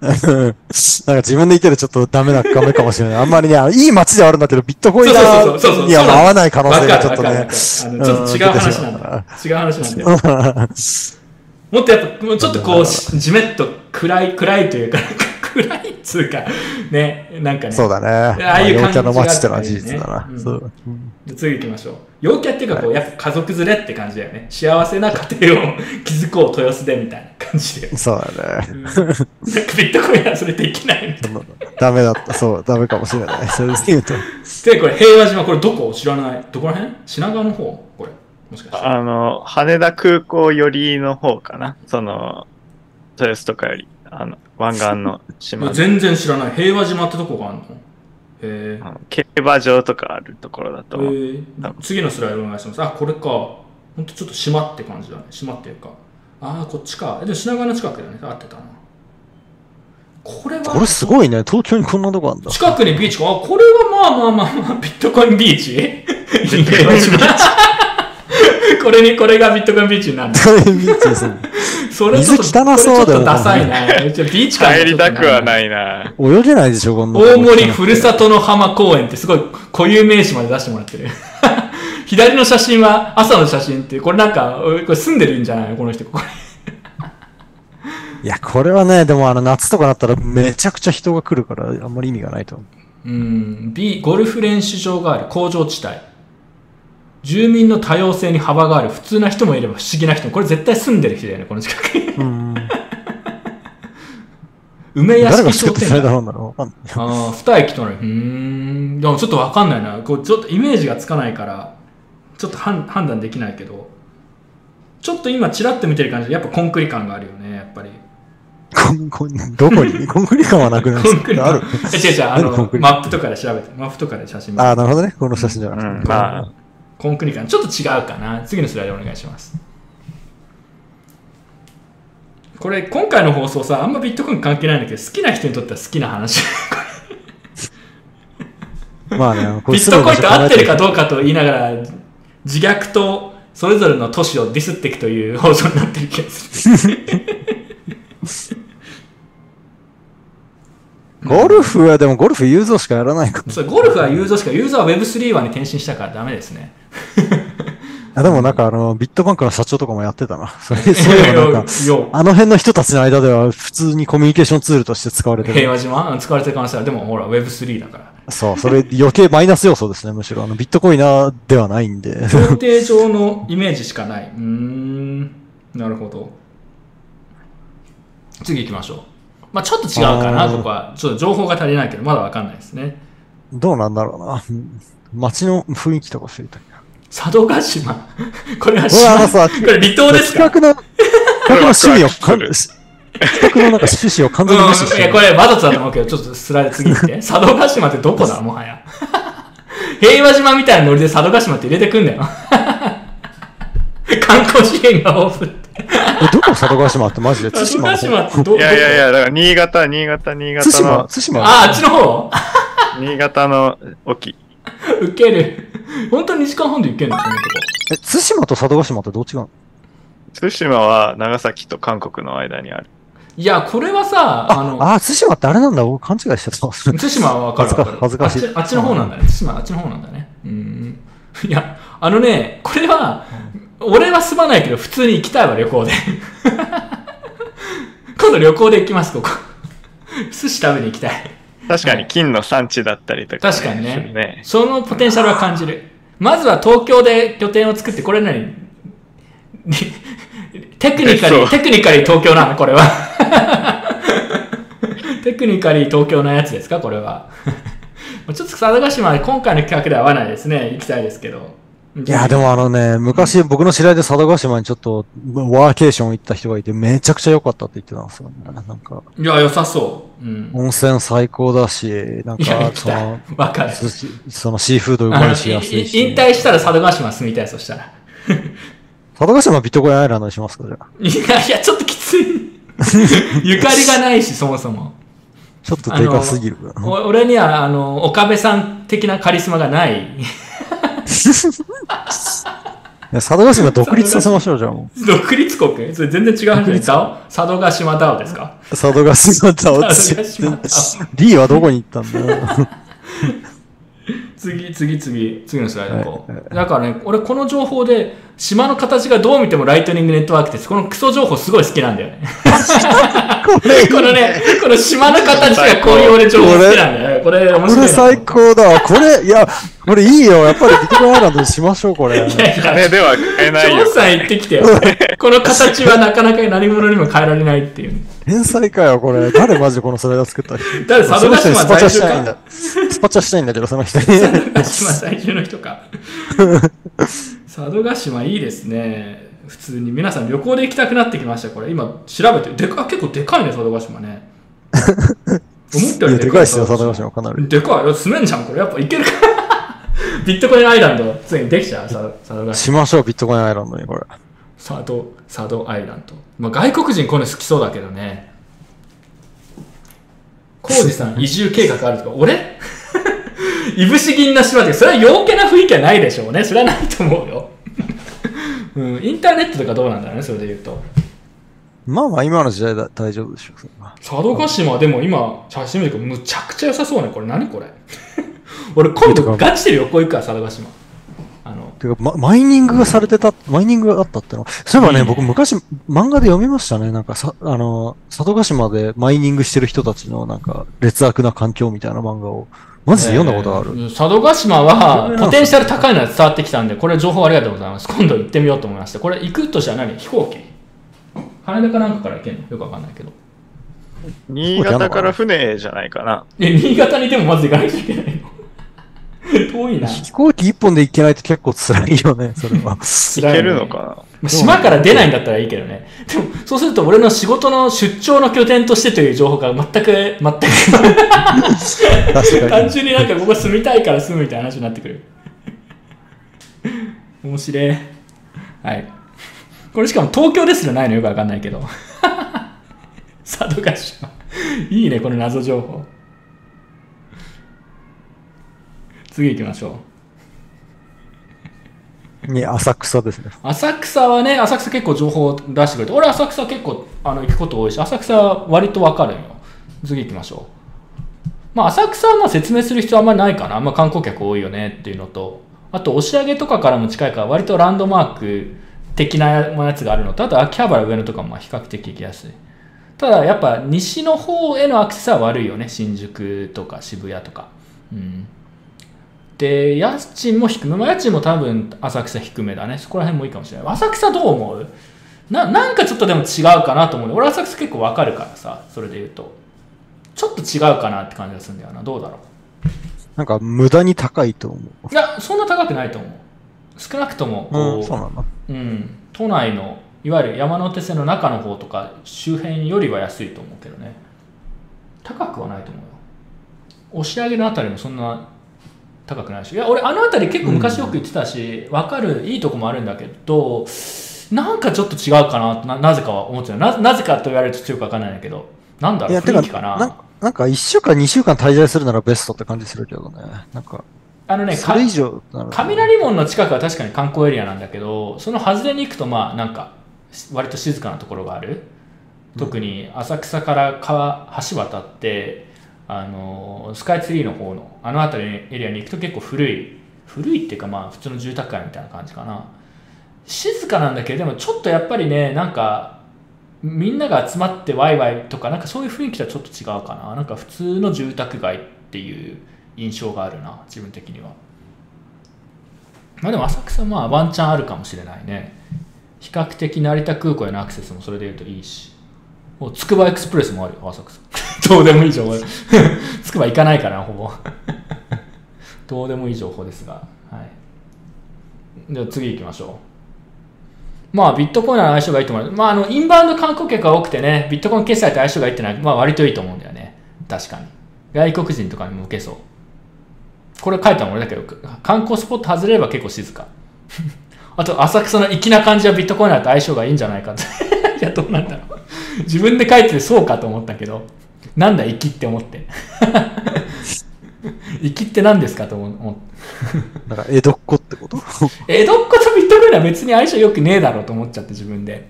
なんか自分で言ってるちょっとダメな、ダメかもしれない。あんまりね、いい街ではあるんだけど、ビットコインには合わない可能性がちょっとね。ちょっと違う話なんだ。違う話なんだよ。もっとやっぱ、ちょっとこう、じめっと暗い、暗いというか、暗いっつうか、ね、なんかね。そうだね。ああいう感じが、ね。陽キャの街ってのは事実だな。うん、そう。次行きましょう。陽キャっていうか、こう、はい、やっぱ家族連れって感じだよね。幸せな家庭を築こう、豊洲でみたいな感じで。そうだね。うん、なんかビットコインはそれできないみたいな。ダメだった。そう、ダメかもしれない。それで言うと。で、これ、平和島、これどこ知らない。どこら辺品川の方これ。もしかして。あの、羽田空港寄りの方かな。その、豊洲とかより。あの湾岸の島全然知らない。平和島ってとこがあるの？へー、競馬場とかあるところだと思う。次のスライドお願いします。あ、これか。ほんとちょっと島って感じだね。島っていうか。ああ、こっちか。でも品川の近くだね。合ってたな。これはこれすごいね。東京にこんなとこあるんだ。近くにビーチか。あ、これはまあまあまあまあ、ビットコインビーチビットコインビーチこれに、これがビットコインビーチになるんだ。ビーチですね。それ水汚そうだよ。ちょっとダサいな。ビーチから入りたくはないな。泳げないでしょ、こんな。大森ふるさとの浜公園ってすごい固有名詞まで出してもらってる。左の写真は朝の写真って、これなんか、これ住んでるんじゃないのこの人、ここに。いや、これはね、でもあの夏とかだったらめちゃくちゃ人が来るから、あんまり意味がないと思う。うん。B、ゴルフ練習場がある、工場地帯。住民の多様性に幅がある、普通な人もいれば不思議な人も、これ絶対住んでる人だよね、この近くに。うん。梅屋敷商店街。誰が作ってたんだろう、わかんない。ああ、二駅となる。うーん。でもちょっとわかんないな。こう、ちょっとイメージがつかないから、ちょっと判断できないけど、ちょっと今チラッと見てる感じで、やっぱコンクリ感があるよね、やっぱり。コンコンどこにコンクリ感はなくないですか。ある。え、違う違う、あの、マップとかで調べて、マップとかで写真見て。ああ、なるほどね。この写真じゃなくて。うん、まあ、コンクリ感、ちょっと違うかな。次のスライドお願いします。これ、今回の放送さ、あんまビットコイン関係ないんだけど、好きな人にとっては好きな話。まあね、ビットコインと合ってるかどうかと言いながら、自虐とそれぞれの都市をディスっていくという放送になってる気がする。ゴルフはでもゴルフユーザーしかやらないから。そう、ゴルフはユーザーしか、ユーザーは ウェブスリー はに転身したからダメですね。あ、でもなんかあの、ビットバンクの社長とかもやってたな。それ、そういうのなんか、あの辺の人たちの間では普通にコミュニケーションツールとして使われてる。平和島使われてる可能性は、でもほら、ウェブスリー だから。そう、それ余計マイナス要素ですね、むしろ。あの、ビットコインなではないんで。想定上のイメージしかない。うーん、なるほど。次行きましょう。まあちょっと違うかな、ここは。ちょっと情報が足りないけど、まだわかんないですね。どうなんだろうな。街の雰囲気とか知りたい。佐渡島これは島これ離島ですか。企画の、企画の趣味を、企画のなんか趣旨を完全に無視して、うん。いや、これわざとだと思うけど、ちょっとスライド次行って。佐渡島ってどこだもはや。平和島みたいなノリで佐渡島って入れてくんだよ。観光資源が豊富って。どこ佐渡島ってマジで津島の方。いやいやいや、だから新潟、新潟、新潟の。津島。あ、あっちの方新潟の沖。ウケる。本当ににじかんはんでウケるんですよね、ここ。え、津島と佐渡島ってどう違うの？津島は長崎と韓国の間にある。いや、これはさ、あ, あの。あ、津島ってあれなんだ。俺勘違いしちゃった。津島はわかるわかる。恥ずかしい。あっち、あっちの方なんだね。津島あっちの方なんだね。うん。いや、あのね、これは、うん、俺は住まないけど、普通に行きたいわ、旅行で。今度旅行で行きます、ここ。寿司食べに行きたい。確かに金の産地だったりとか、ね。確かにね。ね、そのポテンシャルは感じる。まずは東京で拠点を作って、これ何テクニカリ、テクニカリ東京なのこれは。テクニカリ東京のやつですかこれは。ちょっと佐渡島は今回の企画では合わないですね。行きたいですけど。いや、でもあのね、昔僕の知り合いで佐渡島にちょっとワーケーション行った人がいて、めちゃくちゃ良かったって言ってたんですよね。なんか。いや、良さそう。うん。温泉最高だし、なんか、その、わかる。そのシーフードうまいし、安いし。引退したら佐渡島住みたい、そしたら。佐渡島ビットコインアイランドにしますか、じゃあ。いや、ちょっときつい。ゆかりがないし、そもそも。ちょっとでかすぎる。俺には、あの、岡部さん的なカリスマがない。佐渡島独立させましょうじゃん。独立国？それ全然違う話ですか。佐渡島ダオですか。佐渡島ダオ。リーはどこに行ったんだよ。次次次次のスライドこう、はいはい、だからね、俺この情報で島の形がどう見てもライトニングネットワークです。このクソ情報すごい好きなんだよね。これいいね。このね、この島の形がこういう俺情報好きなんだよね。これ面白い。これ最高だわ。これいやこれいいよ。やっぱりビットコインアイランドにしましょうこれ。いやいや、金では買えないよ。調査行ってきてよ。この形はなかなか何者にも変えられないっていう。天才かよこれ。誰マジでこのスライダー作った人。誰佐渡島在住か。スパチャしたいんだけどその人に。佐渡島在住の人か。佐渡島いいですね。普通に皆さん旅行で行きたくなってきました。これ今調べてでか、結構でかいね佐渡島ね。思ったよりでかいですよ佐渡島かなり。でかい。住めんじゃんこれやっぱ行けるか。ビットコインアイランドついにできちゃう佐渡島。しましょうビットコインアイランドにこれ。佐渡佐渡アイランド。まあ外国人こういうの好きそうだけどね。コウジさん移住計画あるとか、俺いぶし銀な島って、それは陽気な雰囲気はないでしょうね。それはないと思うよ、うん、インターネットとかどうなんだろうね、それで言うと。まあまあ今の時代だ大丈夫でしょう。佐渡島でも今写真見てるけどむちゃくちゃ良さそうね。これ何これ俺今度ガチで旅行行くから佐渡島。あのてか、ま、マイニングがされてた、マイニングがあったっての。そういえばね、いいね、僕昔漫画で読みましたね。なんかさ、あの佐渡島でマイニングしてる人たちのなんか劣悪な環境みたいな漫画をマジで読んだことある。えー、佐渡島はポテンシャル高いのが伝わってきたんで、これ情報ありがとうございます。今度行ってみようと思いました。これ行くとしたら何？飛行機？羽田かなんかから行けんの？よくわかんないけど。新潟から船じゃないかな。え、新潟にでもまず行かなきゃいけないの？遠いな。飛行機一本で行けないと結構辛いよね、それは。行けるのかな。島から出ないんだったらいいけどね。でも、そうすると俺の仕事の出張の拠点としてという情報が全く、全く単純になんかここ住みたいから住むみたいな話になってくる。面白い。はい。これしかも東京ですらないのよくわかんないけど。佐渡島。いいね、この謎情報。次行きましょう。ね、浅草ですね。浅草はね、浅草結構情報出してくれて、俺浅草結構あの行くこと多いし、浅草は割とわかるよ。次行きましょう。まあ浅草はまあ説明する必要あんまりないかな。まあ観光客多いよねっていうのと、あと押上とかからも近いから割とランドマーク的なやつがあるのと、あと秋葉原上野とかも比較的行きやすい。ただやっぱ西の方へのアクセスは悪いよね。新宿とか渋谷とか。うん。で家賃も低め、まあ、家賃も多分浅草低めだね。そこら辺もいいかもしれない。浅草どう思う？ な, なんかちょっとでも違うかなと思う。俺浅草結構わかるからさ、それで言うとちょっと違うかなって感じがするんだよな。どうだろう。なんか無駄に高いと思う。いや、そんな高くないと思う。少なくともこう、うん、そうなんだ。うん、都内のいわゆる山手線の中の方とか周辺よりは安いと思うけどね。高くはないと思うよ。押上のあたりもそんな高くないし、いや俺あの辺り結構昔よく行ってたし、うん、分かるいいとこもあるんだけど、なんかちょっと違うかなと な, なぜかは思ってた。 な, なぜかと言われると強く分かんないんだけど、なんだろう、雰囲気かな。 な, なんかいっしゅうかんにしゅうかん滞在するならベストって感じするけどね。なんかあのね、それ以上なのかな。雷門の近くは確かに観光エリアなんだけど、その外れに行くとまあなんか割と静かなところがある。特に浅草から川橋渡ってあのスカイツリーの方のあの辺りのエリアに行くと結構古い古いっていうか、まあ普通の住宅街みたいな感じかな。静かなんだけど、でもちょっとやっぱりね、なんかみんなが集まってワイワイとか、なんかそういう雰囲気とはちょっと違うかな。なんか普通の住宅街っていう印象があるな、自分的には。まあでも浅草まあワンチャンあるかもしれないね。比較的成田空港へのアクセスもそれで言うといいし、つくばエクスプレスもあるよ浅草どうでもいい情報つくば行かないかなほぼどうでもいい情報ですが、はい、では次行きましょう。まあビットコインなら相性がいいと思う。まああのインバウンド観光客が多くてね、ビットコイン決済と相性がいいってのは、まあ、割といいと思うんだよね。確かに外国人とかにも受けそう。これ書いたの俺だけど、観光スポット外れれば結構静かあと浅草の粋な感じはビットコインなら相性がいいんじゃないかっていやどうなんだろう自分で書いててそうかと思ったけど、なんだ粋って思って粋って何ですかと思ってだから江戸っ子ってこと江戸っ子とビットコインは別に相性良くねえだろうと思っちゃって、自分で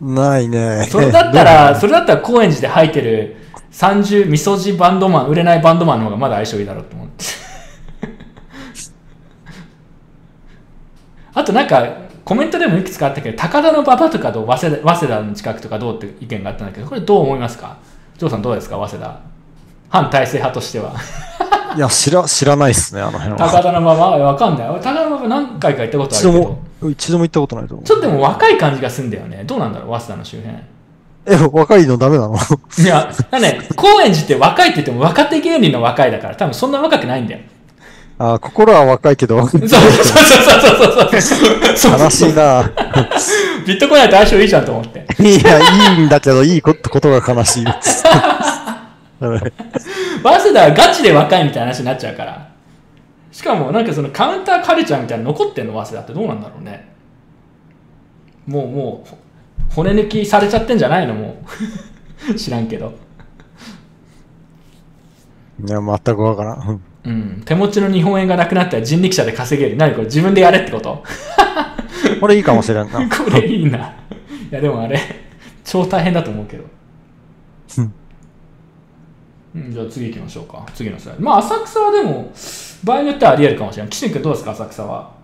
ないね。それだったらそれだったら高円寺で履いてるさんじゅうみそじバンドマン、売れないバンドマンの方がまだ相性いいだろうと思ってあとなんかコメントでもいくつかあったけど、高田の馬場とかどう、早稲田、早稲田の近くとかどうって意見があったんだけど、これどう思いますか？ジョーさんどうですか？早稲田反体制派としては。いや知ら、知らないっすね、あの辺は。高田の馬場わかんない。高田の馬場何回か行ったことあるけど。一度も、一度も行ったことないと思う。ちょっとでも若い感じがするんだよね。どうなんだろう早稲田の周辺。え、若いのダメなのいや、だね、高円寺って若いって言っても若手芸人の若いだから、多分そんな若くないんだよ。ああ、心は若いけど。そうそうそうそうそう。悲しいなビットコインだと相性いいじゃんと思って。いや、いいんだけど、いいことが悲しい。バスだ、ガチで若いみたいな話になっちゃうから。しかも、なんかそのカウンターカルチャーみたいなの残ってんの、バスだってどうなんだろうね。もうもう、骨抜きされちゃってんじゃないのもう。知らんけど。いや、全くわからん。うん。手持ちの日本円がなくなったら人力車で稼げる。何これ自分でやれってことこれいいかもしれんな。これいいな。いや、でもあれ、超大変だと思うけど。うん。じゃあ次行きましょうか。次のスライド。まあ、浅草はでも、場合によってはあり得るかもしれない。岸君どうですか、浅草は。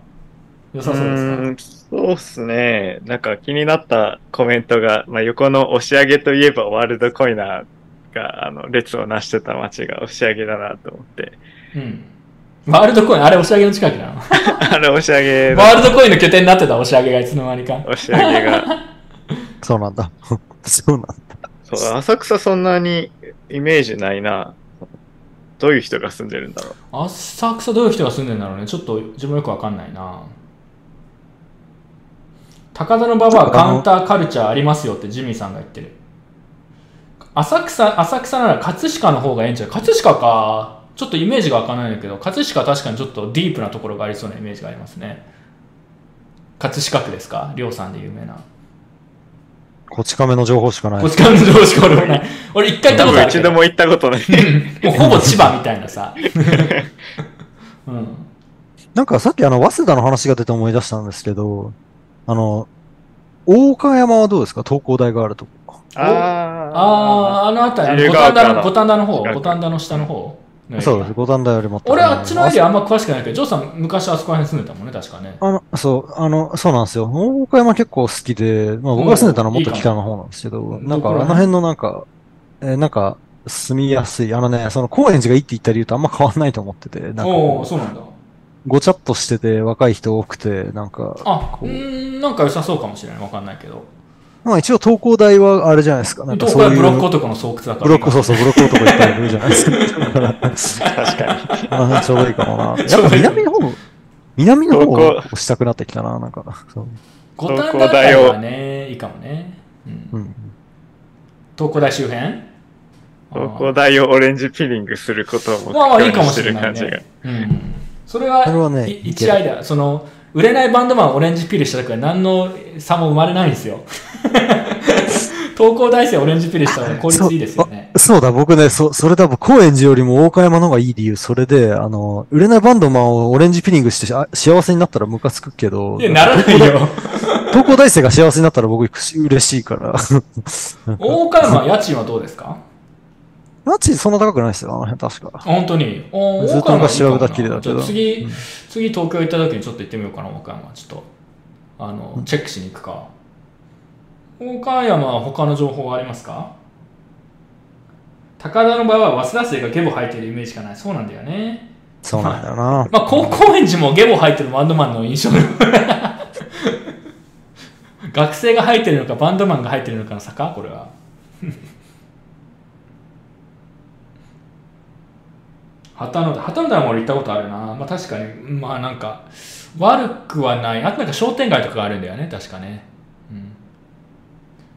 良さそうですか？うん、そうっすね。なんか気になったコメントが、まあ、横の押し上げといえばワールドコイナーがあの列をなしてた街が押し上げだなと思って。うん。ワールドコイン、あれ押し上げの近くなのあれ押し上げ。ワールドコインの拠点になってた押し上げがいつの間にか。押し上げが。そうなんだ。そうなんだ。そう、浅草そんなにイメージないな。どういう人が住んでるんだろう。浅草どういう人が住んでるんだろうね。ちょっと自分よくわかんないな。高田の馬場はカウンターカルチャーありますよってジミーさんが言ってる。浅草、浅草なら葛飾の方がええんちゃう。葛飾か。ちょっとイメージがわからないんだけど、葛飾は確かにちょっとディープなところがありそうなイメージがありますね。葛飾区ですか？りょうさんで有名な。こち亀の情報しかない。こち亀の情報しか俺もない。俺一回行ったことない。一度も行ったことない。もうほぼ千葉みたいなさ。うん、なんかさっきあの、早稲田の話が出て思い出したんですけど、あの、大岡山はどうですか？東工大があるとこ。ああ、あのあたり、五反田の、五反田の方、五反田の下の方。そうです、五反田よりも。俺、あっちのエリアあんま詳しくないけど、ジョーさん昔あそこら辺住んでたもんね、確かね。あの、そう、あの、そうなんですよ。大岡山結構好きで、まあ僕が住んでたのはもっと北の方なんですけど、なんかあの辺のなんか、え、なんか、住みやすい。あのね、その高円寺がいいって言った理由とあんま変わんないと思ってて、なんか。おー、そうなんだ。ごちゃっとしてて若い人多くて、なんか。あ、うん、なんか良さそうかもしれない。わかんないけど。まあ一応東工大はあれじゃないですか。なんかそういう東工大ブロック男の巣窟だから。ブロック、そうそう、ブロック男いっぱいいるじゃないですか。確かに。ああ、ちょうどいいかもな。やっぱ南の方、南の方を押したくなってきたな、なんか。そう。五反田はね、いいかもね。うん。うん、東工大周辺？東工大をオレンジピーリングすることを目標にしてる感じが。うん。それは、それはね、一愛だ。その、売れないバンドマンをオレンジピールしただけで何の差も生まれないんですよ。東工大生オレンジピールした方が効率いいですよね。そ, そうだ、僕ね、そ、それ多分、高円寺よりも大岡山の方がいい理由、それで、あの、売れないバンドマンをオレンジピーリングしてあ幸せになったらムカつくけど。いや、ならないよ。東工大生が幸せになったら僕嬉しいから。大岡山、家賃はどうですか？家賃そんな高くないですよ、あの辺確か。本当に。ずっと昔調べたっきりだけど。次、うん、次東京行った時にちょっと行ってみようかな、岡山。ちょっと、あの、うん、チェックしに行くか。岡山は他の情報はありますか？高田の場合は早稲田生がゲボ吐いてるイメージしかない。そうなんだよね。そうなんだよな。まあ、まあ、高円寺もゲボ吐いてるバンドマンの印象の。学生が吐いてるのか、バンドマンが吐いてるのかの差か、これは。旗の旗の台も俺行ったことあるな。まあ確かに、まあなんか悪くはない。あとなんか商店街とかがあるんだよね、確かね。うん、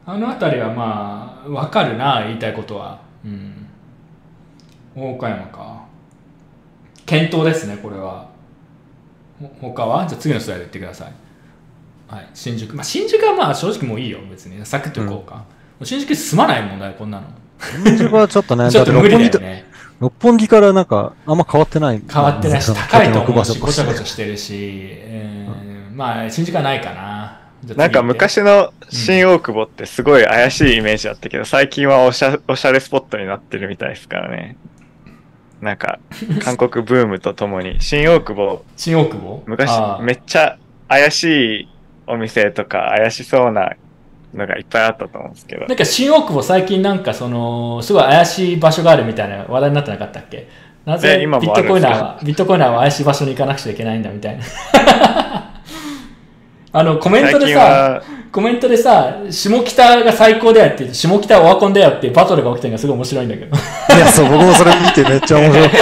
あの辺りはまあ分かるな、言いたいことは。うん、大岡山か。検討ですね、これは。他はじゃあ次のスライド行ってください。はい、新宿。まあ新宿はまあ正直もういいよ、別に。サクッと行こうか。うん、新宿住まない問題、こんなの。新宿はちょっとね、ちょっと無理だよね。六本木からなんかあんま変わってない。変わってないし、高いと思うし、ごちゃごちゃしてるし、えーうん、まあ新宿はないかな。なんか昔の新大久保ってすごい怪しいイメージだったけど、うん、最近はおしゃ、おしゃれスポットになってるみたいですからね。なんか韓国ブームとともに新大久保、新大久保昔めっちゃ怪しいお店とか怪しそうななんかいっぱいあったと思うんですけど。なんか新大久保最近なんかその、すごい怪しい場所があるみたいな話題になってなかったっけ？なぜビットコインは、ビットコインは怪しい場所に行かなくちゃいけないんだみたいな。あの、コメントでさ、コメントでさ、下北が最高だよって言って、下北はオワコンだよってバトルが起きてるのがすごい面白いんだけど。いや、そう、僕もそれ見てめっちゃ面白くて。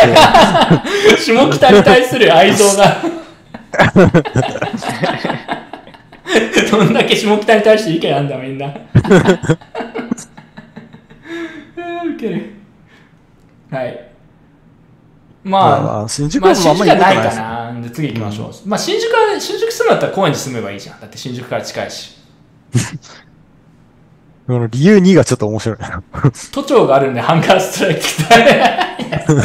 下北に対する愛情が。どんだけ下北に対して意見なんだみんな。ウケる。はい。まあ、新宿はないかな。次行きましょう。うん、まあ新宿は、新宿住むんだったら高円寺住めばいいじゃん。だって新宿から近いし。この理由にがちょっと面白いな。都庁があるんでハンガーストライキってなん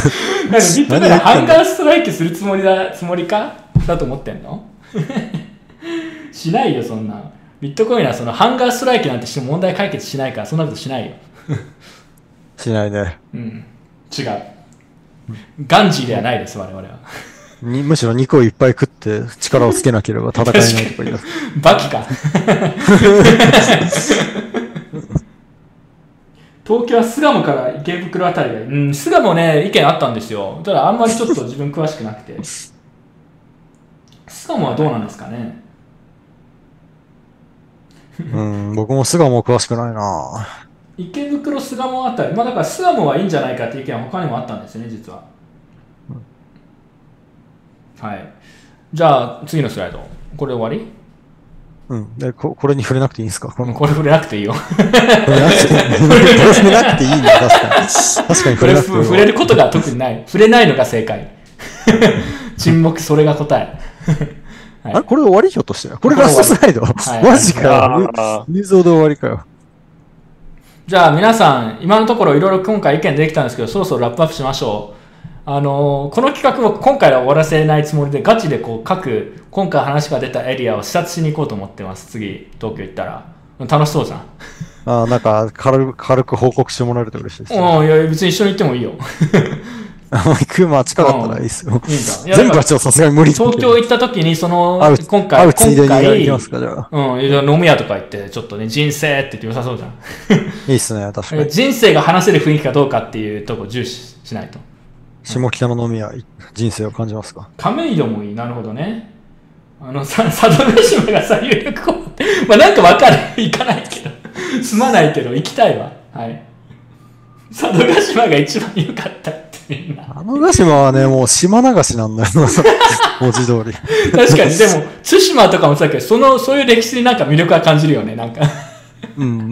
かビットコインでハンガーストライキするつもりだつもりかだと思ってんのしないよそんな。ビットコインはそのハンガーストライキなんてしても問題解決しないから、そんなことしないよしないね。うん違う、ガンジーではないです我々はに。むしろ肉をいっぱい食って力をつけなければ戦えないとか言いますバキか東京は巣鴨から池袋あたりで、うん、巣鴨ね意見あったんですよ。ただあんまりちょっと自分詳しくなくて巣鴨はどうなんですかねうん僕も巣鴨詳しくないな。池袋巣鴨あたり、まあだから巣鴨はいいんじゃないかっていう意見は他にもあったんですよね実は、うん、はい。じゃあ次のスライド、これ終わり。うん、で こ, これに触れなくていいんですか。このこれ触れなくていいよ。触れなくていいの確かに。確かに触れなくていい。触れることが特にない。触れないのが正解。沈黙それが答え。はい、あれこれ終わりひょっとして。これラストスライド。はい、マジか。入場で終わりかよ。じゃあ皆さん今のところいろいろ今回意見できたんですけど、そろそろラップアップしましょう。あのー、この企画を今回は終わらせないつもりでガチでこう各今回話が出たエリアを視察しに行こうと思ってます。次東京行ったら楽しそうじゃん。あなんか軽 く, 軽く報告してもらえると嬉しいです、ね、おいや別に一緒に行ってもいいよ行くまあ近かったらいいですよ、うん、いい全部はちょっとさすがに無理。東京行った時にその今回会うついでに行きますか。じゃあ、うん、飲み屋とか行ってちょっとね人生って言って良さそうじゃんいいっすね確かに。人生が話せる雰囲気かどうかっていうとこ重視しないと。下北の飲み屋、人生を感じますか。亀戸もいい、なるほどね。あのさ、佐渡島がさ、有力候補って、まあなんかわかる、行かないけど、すまないけど、行きたいわ。はい。佐渡島が一番良かったってみんな。佐渡島はね、もう島流しなんだよ、文字通り。確かに、でも、対馬とかもそうだけど、その、そういう歴史になんか魅力は感じるよね、なんか。うん、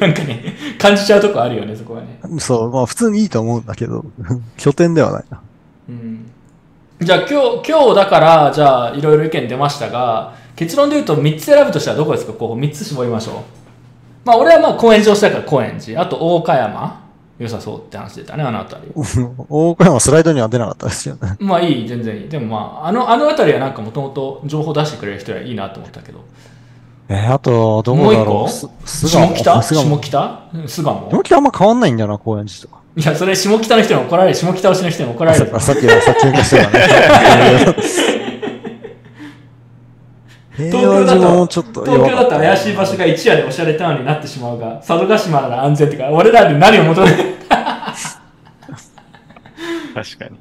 なんかね感じちゃうとこあるよねそこはね。そうまあ普通にいいと思うんだけど拠点ではないな、うん、じゃあ今日今日だからじゃあいろいろ意見出ましたが結論で言うとみっつ選ぶとしたらどこですか。候補みっつ絞りましょう。まあ俺はまあ高円寺をしたから高円寺、あと大岡山良さそうって話でたね。あの辺り大岡山スライドには出なかったですよね。まあいい全然いい。でもまああのあの辺りはなんかもともと情報出してくれる人はいいなと思ったけど。えー、あと、どこだろう。下北下北巣鴨下北あんま変わんないんだよな、高円寺とか。いや、それ下北の人に怒られる、下北推しの人に怒られる。さっきは、さっきの人がね。東京だと、東京だと怪しい場所が一夜でおしゃれタウンになってしまうが、佐渡島なら安全ってか、俺らで何を求める確かに。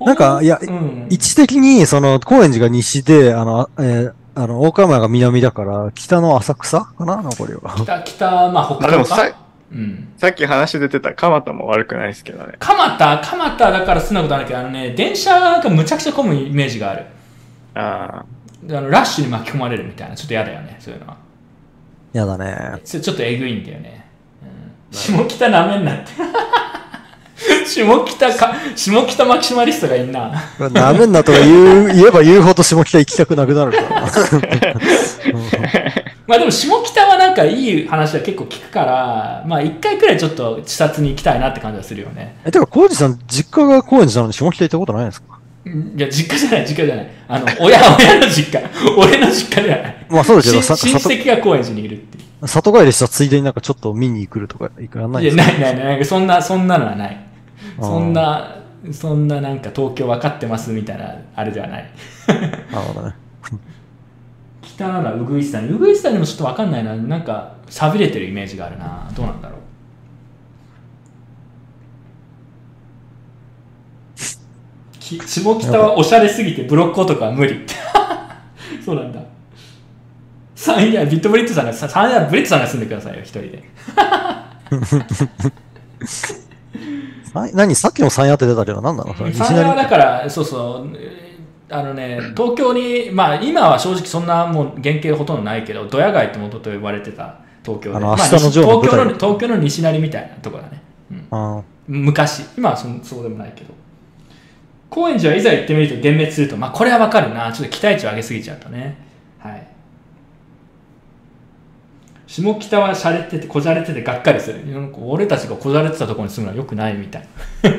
なんか、いや、うん、位置的に、その、高円寺が西で、あの、えーあの、大岡山が南だから、北の浅草かな残りは。北、北、まあ、北海道。でもさ、うん、さっき話出てた蒲田も悪くないですけどね。蒲田、蒲田だからすんなことあるけど、あのね、電車がむちゃくちゃ混むイメージがある。ああ。あの、ラッシュに巻き込まれるみたいな、ちょっと嫌だよね、そういうのは。嫌だね。ちょっとえぐいんだよね。うん、下北なめんなって。下北か、下北マキシマリストがいんな。なめんなとか言う、言えば言うほど下北行きたくなくなるからな。まあでも下北はなんかいい話は結構聞くから、まあ一回くらいちょっと視察に行きたいなって感じはするよね。え、てか、コウジさん、実家が高円寺なのに下北行ったことないんですか。いや、実家じゃない、実家じゃない。あの、親、親の実家。俺の実家ではない。まあそうですけど、さ親戚が高円寺にいるっていう。里帰りしたついでになんかちょっと見に来るとかいくらないですか。いや、ないないない。そんな、そんなのはない。そんな、そんななんか東京分かってますみたいな、あれではない。なるほどね。北ならうぐいす谷。うぐいす谷もちょっと分かんないな。なんか、寂れてるイメージがあるな。どうなんだろう。下北はおしゃれすぎてブロック男は無理ってそうなんだ。サンヤビットブリットさんがサンヤブリットさんが住んでくださいよ一人で何さっきのサンヤって出たけど何なのそれ。サンヤはだからそうそうあのね東京にまあ今は正直そんなもう原型ほとんどないけどドヤ街って元と呼ばれてた東京で、まあ、東京の東京の西成みたいなとこだね、うん、あ昔今は そ, そうでもないけど高円寺はいざ行ってみると幻滅すると、まあこれはわかるな。ちょっと期待値を上げすぎちゃうとね。はい。下北はしゃれててこじゃれててがっかりする。なんか俺たちがこじゃれてたところに住むのは良くないみたいな。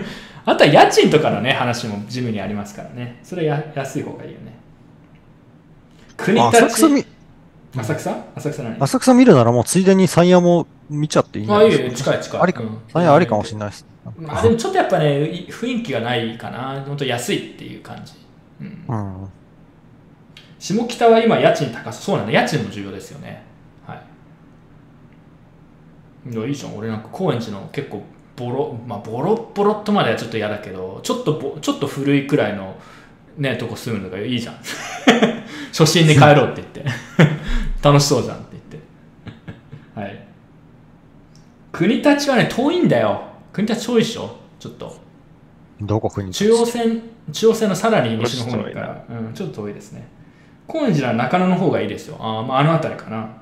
あとは家賃とかのね話もジムにありますからね。それはや安い方がいいよね。国立浅草み浅草浅草何？浅草見るならもうついでに山谷も見ちゃっていいんじゃないですか、ね。あ、いいよ近い近い。ありか、山谷ありかもしれないです。まあでもちょっとやっぱね雰囲気がないかな。本当安いっていう感じ。うん。うん、下北は今家賃高そうなんで家賃も重要ですよね。いやいいじゃん。俺なんか高円寺の結構ボロ、まあ、ボロッボロッとまではちょっと嫌だけどちょっとぼちょっと古いくらいの、ね、とこ住むのがいいじゃん初心に帰ろうって言って楽しそうじゃんって言ってはい国立はね遠いんだよ。国立遠いでしょ。ちょっとどこ国立中央線中央線のさらに西の方から、うん、ちょっと遠いですね。高円寺は中野の方がいいですよ。あ、まあ、あの辺りかな。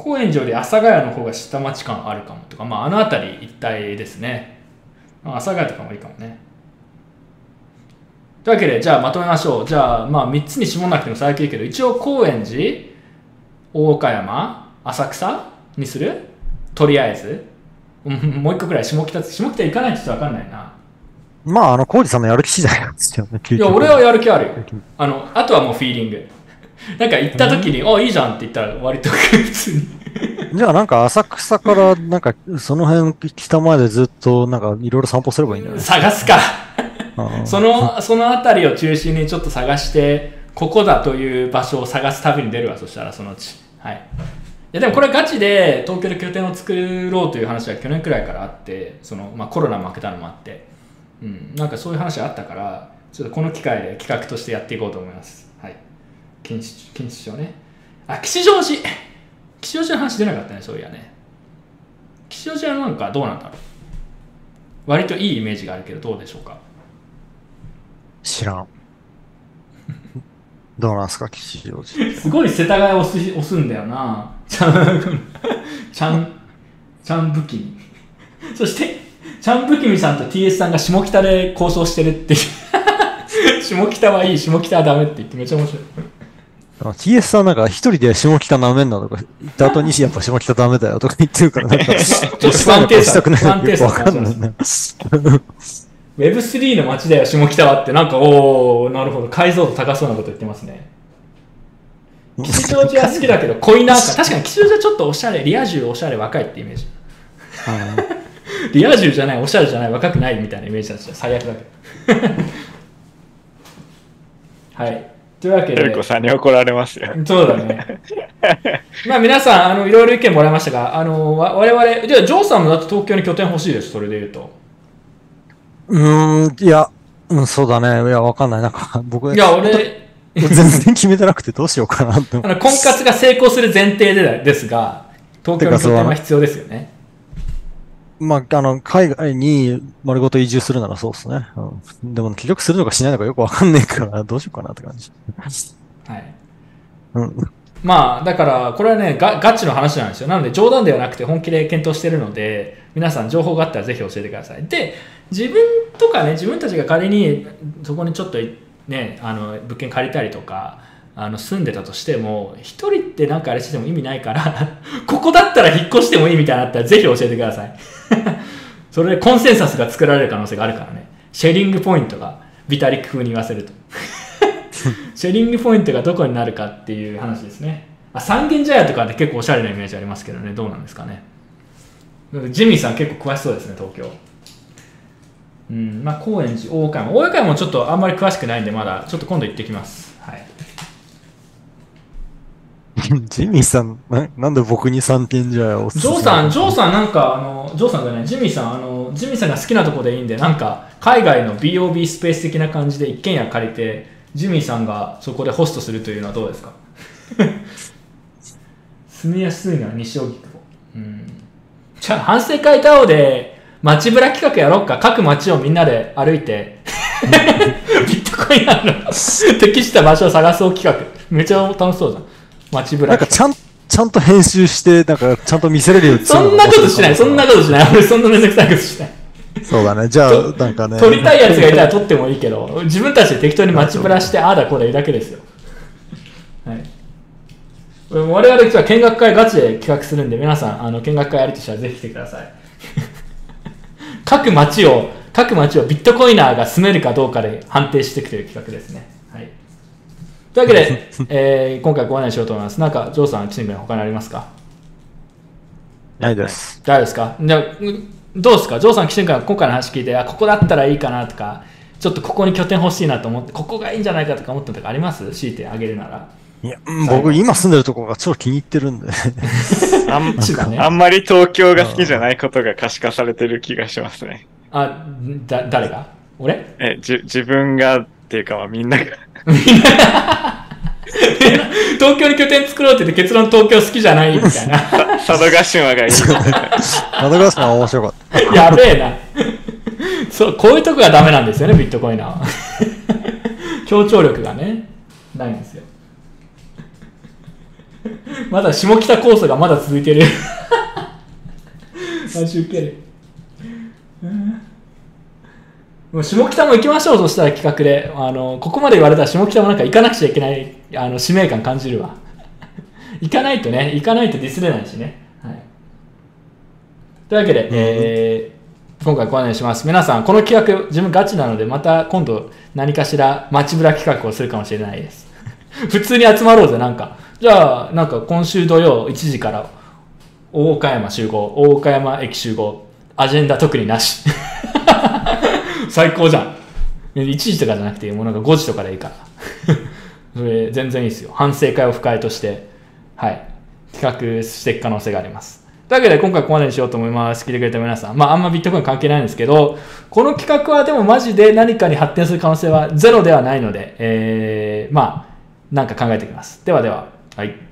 高円寺より阿佐ヶ谷の方が下町感あるかもとか、まあ、あの辺り一帯ですね。阿佐ヶ谷とかもいいかもね。というわけで、じゃあまとめましょう。じゃあ、まあみっつに絞らなくても最悪いいけど、一応高円寺、大岡山、浅草にする？とりあえず。もう一個くらい下北、下北行かないとちょっとわかんないな。まあ、あの、浩二さんのやる気次第なんですよね。いや、俺はやる気あるよ。あの、あとはもうフィーリング。なんか行った時に、うん、あ、いいじゃんって言ったら割と普通に。じゃあなんか浅草から、なんかその辺北までずっとなんかいろいろ散歩すればいいんじゃないですか。探すか。その、その辺りを中心にちょっと探して、ここだという場所を探す旅に出るわ、そしたらそのうち。はい。いやでもこれガチで東京で拠点を作ろうという話は去年くらいからあって、その、まあコロナも明けたのもあって、うん、なんかそういう話があったから、ちょっとこの機会で企画としてやっていこうと思います。はい。錦糸町ね。あ、吉祥寺。吉祥寺の話出なかったね、そういやね。吉祥寺はなんかどうなんだろう。割といいイメージがあるけど、どうでしょうか。知らん。どうなんすか、吉祥寺。すごい世田谷を押すんだよな。ちゃん、ちゃん、ちゃんぶきみ。そして、ちゃんぶきみさんと ティーエス さんが下北で交渉してるっていう。下北はいい、下北はダメって言ってめっちゃ面白い。ティーエス さんなんか一人で下北なめんなとか言った後にやっぱ下北ダメだよとか言ってるからなんかちょっと不安定さ不安定さ分かんないね。ウェブスリー の街だよ下北はってなんかおおなるほど解像度高そうなこと言ってますね。吉祥寺は好きだけど恋な確かに吉祥寺はちょっとおしゃれリア充おしゃれ若いってイメージ。リア充じゃないおしゃれじゃない若くないみたいなイメージだったら最悪だけど。はい。というわけで。トリコさんに怒られますよ。そうだね。まあ皆さん、あの、いろいろ意見もらいましたが、あの、わ我々、じゃあ、ジョーさんもだって東京に拠点欲しいです、それで言うと。うーん、いや、うん、そうだね。いや、わかんない。なんか、僕、いや、俺、全然決めてなくてどうしようかなって思って。あの、婚活が成功する前提でですが、東京の拠点は必要ですよね。まあ、あの、海外に丸ごと移住するならそうですね。うん、でも、結局するのかしないのかよくわかんないから、どうしようかなって感じ。はい。うん。まあ、だから、これはねガ、ガチの話なんですよ。なので、冗談ではなくて本気で検討してるので、皆さん情報があったらぜひ教えてください。で、自分とかね、自分たちが仮に、そこにちょっとね、あの、物件借りたりとか、あの住んでたとしても一人ってなんかあれしても意味ないからここだったら引っ越してもいいみたいなのあったらぜひ教えてくださいそれでコンセンサスが作られる可能性があるからね。シェリングポイントがビタリック風に言わせるとシェリングポイントがどこになるかっていう話ですね。あ、三軒茶屋とかって結構おしゃれなイメージありますけどね。どうなんですかね。ジミーさん結構詳しそうですね東京。うん、まあ高円寺、大岡山、大岡山もちょっとあんまり詳しくないんでまだちょっと今度行ってきます。はい。ジミーさん な, なんで僕にさんてんじゃおすすめ。ジョーさん、ジョーさんなんかあのジョーさんじゃないジミーさんあのジミーさんが好きなとこでいいんでなんか海外の ビーオービー スペース的な感じで一軒家借りてジミーさんがそこでホストするというのはどうですか住みやすいのは西荻窪。うん。じゃあ反省会タオで街ブラ企画やろうか。各街をみんなで歩いてビットコインなの適した場所を探そう企画めちゃ楽しそうじゃん。街ブラなんかちゃんちゃんと編集してなんかちゃんと見せれるようにそんなことしないそんなことしない俺そんなめんどくさいことしない。そうだね。じゃあなんかね撮りたいやつがいたら撮ってもいいけど自分たちで適当に街ブラしてああだこうだ言うだけですよ。はい。我々今日は見学会ガチで企画するんで、皆さんあの見学会あるとしたらぜひ来てください。各町を各町をビットコイナーが住めるかどうかで判定していくという企画ですね。はい、というわけで、えー、今回ご案内しようと思います。なんかジョーさん、チームに他にありますか？ないです。ないですか？じゃあどうですか？ジョーさん、キシンから今回の話聞いて、あ、ここだったらいいかなとか、ちょっとここに拠点欲しいなと思って、ここがいいんじゃないかとか思ったとかあります？強いてあげるなら。いや、僕今住んでるところが超気に入ってるんであん、ね、あんまり東京が好きじゃないことが可視化されてる気がしますね。あ、だ、誰が？俺？え、じ、自分がっていうか、みんなが東京に拠点作ろうって言って結論東京好きじゃないみたいな佐渡島がいい佐渡島は面白かったやべえなそう、こういうとこがダメなんですよね、ビットコインは協調力がねないんですよまだ下北構想がまだ続いてるマジウケる。もう下北も行きましょうとしたら企画で、あのここまで言われたら下北もなんか行かなくちゃいけない、あの使命感感じるわ行かないとね、行かないとディスれないしね、はい、というわけで、うん、えー、今回ご案内します。皆さんこの企画自分ガチなので、また今度何かしら街ブラ企画をするかもしれないです普通に集まろうぜ。なんかじゃあなんか今週土曜いちじから大岡山集合、大岡山駅集合、アジェンダ特になし最高じゃん。いちじとかじゃなくて、もうなんかごじとかでいいからそれ全然いいですよ。反省会を不快として、はい、企画していく可能性があります。というわけで今回ここまでにしようと思います。聞いてくれた皆さん、まああんまビットコイン関係ないんですけど、この企画はでもマジで何かに発展する可能性はゼロではないので、えー、まあなんか考えていきます。ではでは、はい。